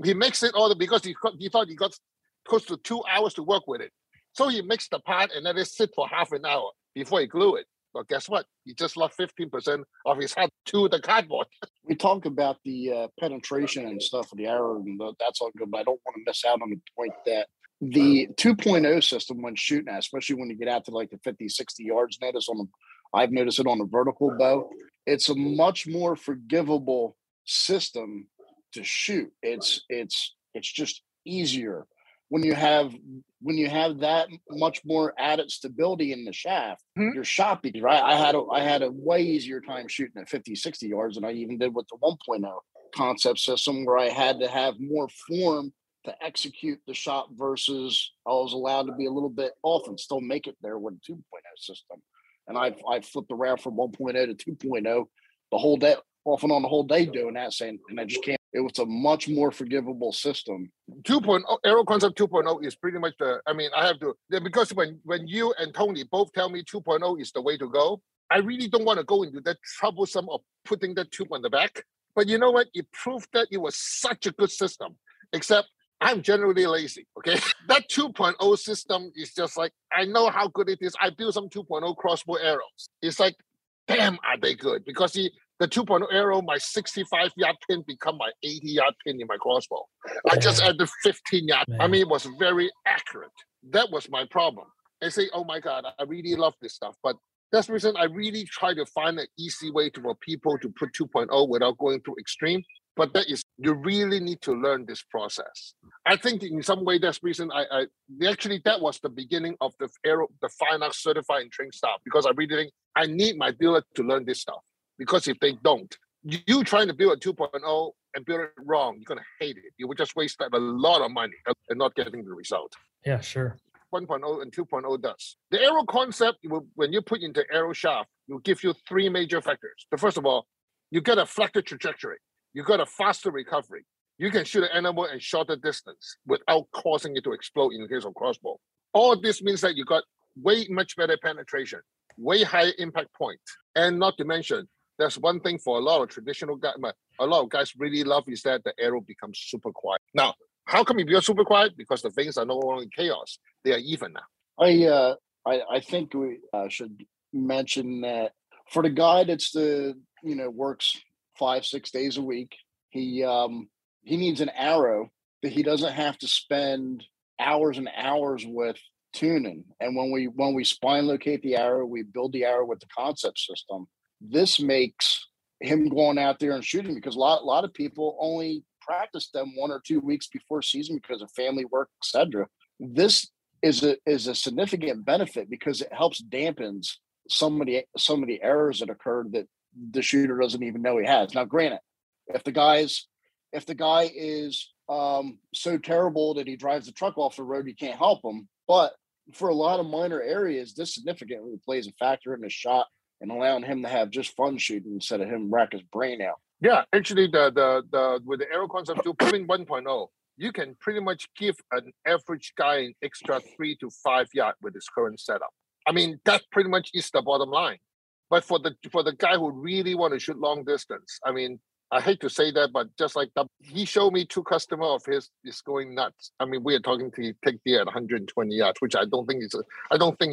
He mixed it all because he thought he got close to 2 hours to work with it. So he mixed the part and let it sit for half an hour before he glued it. But guess what? He just lost 15% of his head to the cardboard. We talk about the penetration and stuff of the arrow, and that's all good, but I don't want to miss out on the point that the 2.0 system when shooting at, especially when you get out to like the 50, 60 yards net, I've noticed it on a vertical bow. It's a much more forgivable system to shoot. It's just easier when you have that much more added stability in the shaft. Mm-hmm. Your shot, right? I had a way easier time shooting at 50, 60 yards than I even did with the 1.0 concept system, where I had to have more form to execute the shot versus I was allowed to be a little bit off and still make it there with a 2.0 system. And I flipped around from 1.0 to 2.0 the whole day, off and on the whole day doing that, and I just can't. It was a much more forgivable system. 2.0, AeroConcept 2.0 is pretty much because when you and Tony both tell me 2.0 is the way to go, I really don't want to go into that troublesome of putting that tube on the back. But you know what? It proved that it was such a good system, except I'm generally lazy, okay? That 2.0 system is just like, I know how good it is. I built some 2.0 crossbow arrows. It's like, damn, are they good? Because the 2.0 arrow, my 65-yard pin become my 80-yard pin in my crossbow. I just added 15-yard. I mean, it was very accurate. That was my problem. I say, oh my God, I really love this stuff. But that's the reason I really try to find an easy way for people to put 2.0 without going through extreme. But that is, you really need to learn this process. I think in some way that's the reason that was the beginning of the Firenock certified and trained staff, because I really think I need my dealer to learn this stuff. Because if they don't, you trying to build a 2.0 and build it wrong, you're going to hate it. You will just waste a lot of money and not getting the result. Yeah, sure. 1.0 and 2.0 does. The AeroConcept, when you put into AeroShaft, will give you three major factors. The first of all, you get a flatter trajectory. You got a faster recovery. You can shoot an animal in shorter distance without causing it to explode in case of crossbow. All this means that you got way much better penetration, way higher impact point. And not to mention, that's one thing for a lot of traditional guys, a lot of guys really love is that the arrow becomes super quiet. Now, how come it becomes super quiet? Because the veins are no longer in chaos. They are even now. I think we should mention that for the guy that's the, you know, works 5-6 days a week, he needs an arrow that he doesn't have to spend hours and hours with tuning. And when we spine locate the arrow, we build the arrow with the concept system. This makes him going out there and shooting, because a lot of people only practice them 1 or 2 weeks before season because of family work, etc. This is a significant benefit because it helps dampens so many errors that occurred that the shooter doesn't even know he has. Now, granted, if the guy is so terrible that he drives the truck off the road, you can't help him. But for a lot of minor areas, this significantly plays a factor in his shot and allowing him to have just fun shooting instead of him rack his brain out. Yeah, actually, the with the AeroConcept 2.1.0, you can pretty much give an average guy an extra 3 to 5 yards with his current setup. I mean, that pretty much is the bottom line. But for the guy who really want to shoot long distance, I mean, I hate to say that, but just like that, he showed me 2 customers of his is going nuts. I mean, we are talking to take deer at 120 yards, which I don't think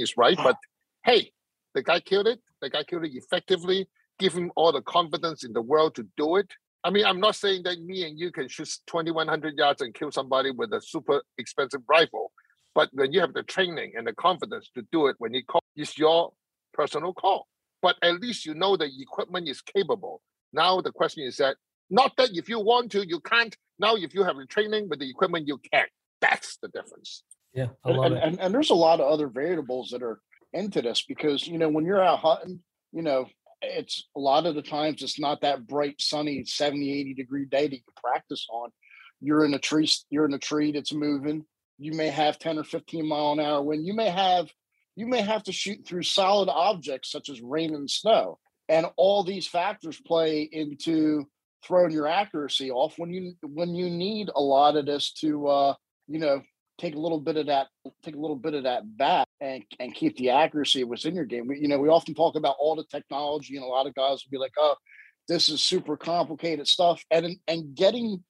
is right. But hey, the guy killed it. The guy killed it effectively. Give him all the confidence in the world to do it. I mean, I'm not saying that me and you can shoot 2,100 yards and kill somebody with a super expensive rifle. But when you have the training and the confidence to do it, when you call, it's your personal call. But at least you know the equipment is capable. Now the question is that, not that if you want to, you can't. Now if you have the training with the equipment, you can. That's the difference. Yeah, I love it. And there's a lot of other variables that are into this because, you know, when you're out hunting, you know, it's a lot of the times it's not that bright, sunny, 70, 80 degree day that you practice on. You're in a tree that's moving. You may have 10 or 15 mile an hour wind. You may have to shoot through solid objects such as rain and snow. And all these factors play into throwing your accuracy off when you need a lot of this to take a little bit of that back and keep the accuracy within your game. We often talk about all the technology, and a lot of guys will be like, "Oh, this is super complicated stuff." And getting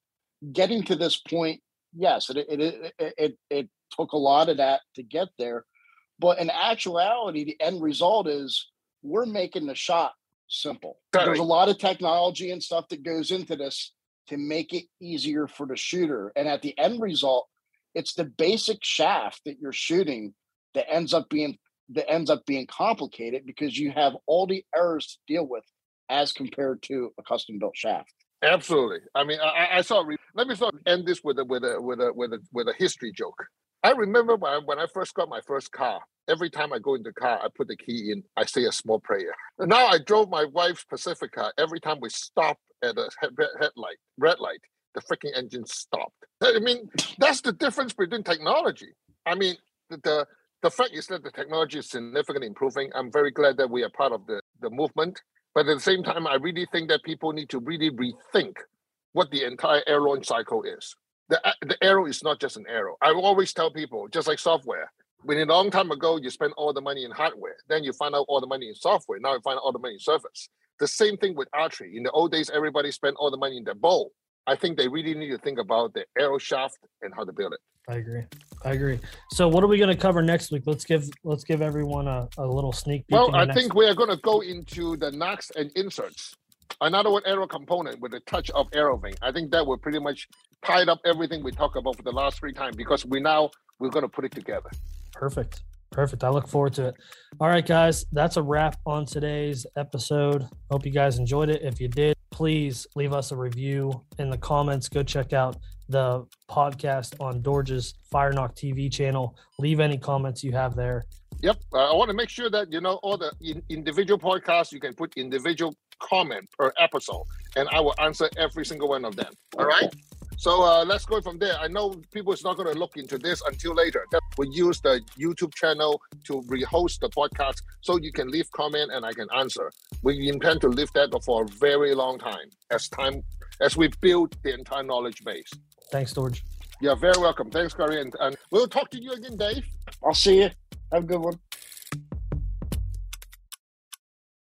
to this point, yes, it took a lot of that to get there. But in actuality, the end result is we're making the shot simple. There's a lot of technology and stuff that goes into this to make it easier for the shooter. And at the end result, it's the basic shaft that you're shooting that ends up being complicated because you have all the errors to deal with as compared to a custom built shaft. Absolutely. I mean, let me end this with a history joke. I remember when I first got my first car, every time I go in the car, I put the key in, I say a small prayer. And now I drove my wife's Pacifica. Every time we stopped at a red light, the freaking engine stopped. I mean, that's the difference between technology. I mean, the fact is that the technology is significantly improving. I'm very glad that we are part of the movement. But at the same time, I really think that people need to really rethink what the entire aero cycle is. The arrow is not just an arrow. I always tell people, just like software, when a long time ago, you spent all the money in hardware, then you find out all the money in software. Now you find out all the money in service. The same thing with archery. In the old days, everybody spent all the money in their bow. I think they really need to think about the arrow shaft and how to build it. I agree. So what are we going to cover next week? Let's give everyone a little sneak peek. Well, I think we are going to go into the knocks and inserts. Another one, arrow component with a touch of AeroVane. I think that will pretty much tie up everything we talked about for the last 3 times because we're going to put it together. Perfect. I look forward to it. All right, guys, that's a wrap on today's episode. Hope you guys enjoyed it. If you did, please leave us a review in the comments. Go check out the podcast on Dorge's Firenock TV channel. Leave any comments you have there. Yep. I want to make sure that, you know, all the individual podcasts, you can put individual comment per episode, and I will answer every single one of them. All right. So let's go from there. I know people is not going to look into this until later. We'll use the YouTube channel to rehost the podcast so you can leave comment and I can answer. We intend to leave that for a very long time as we build the entire knowledge base. Thanks, Dorge. You're very welcome. Thanks, Curry. And we'll talk to you again, Dave. I'll see you. Have a good one.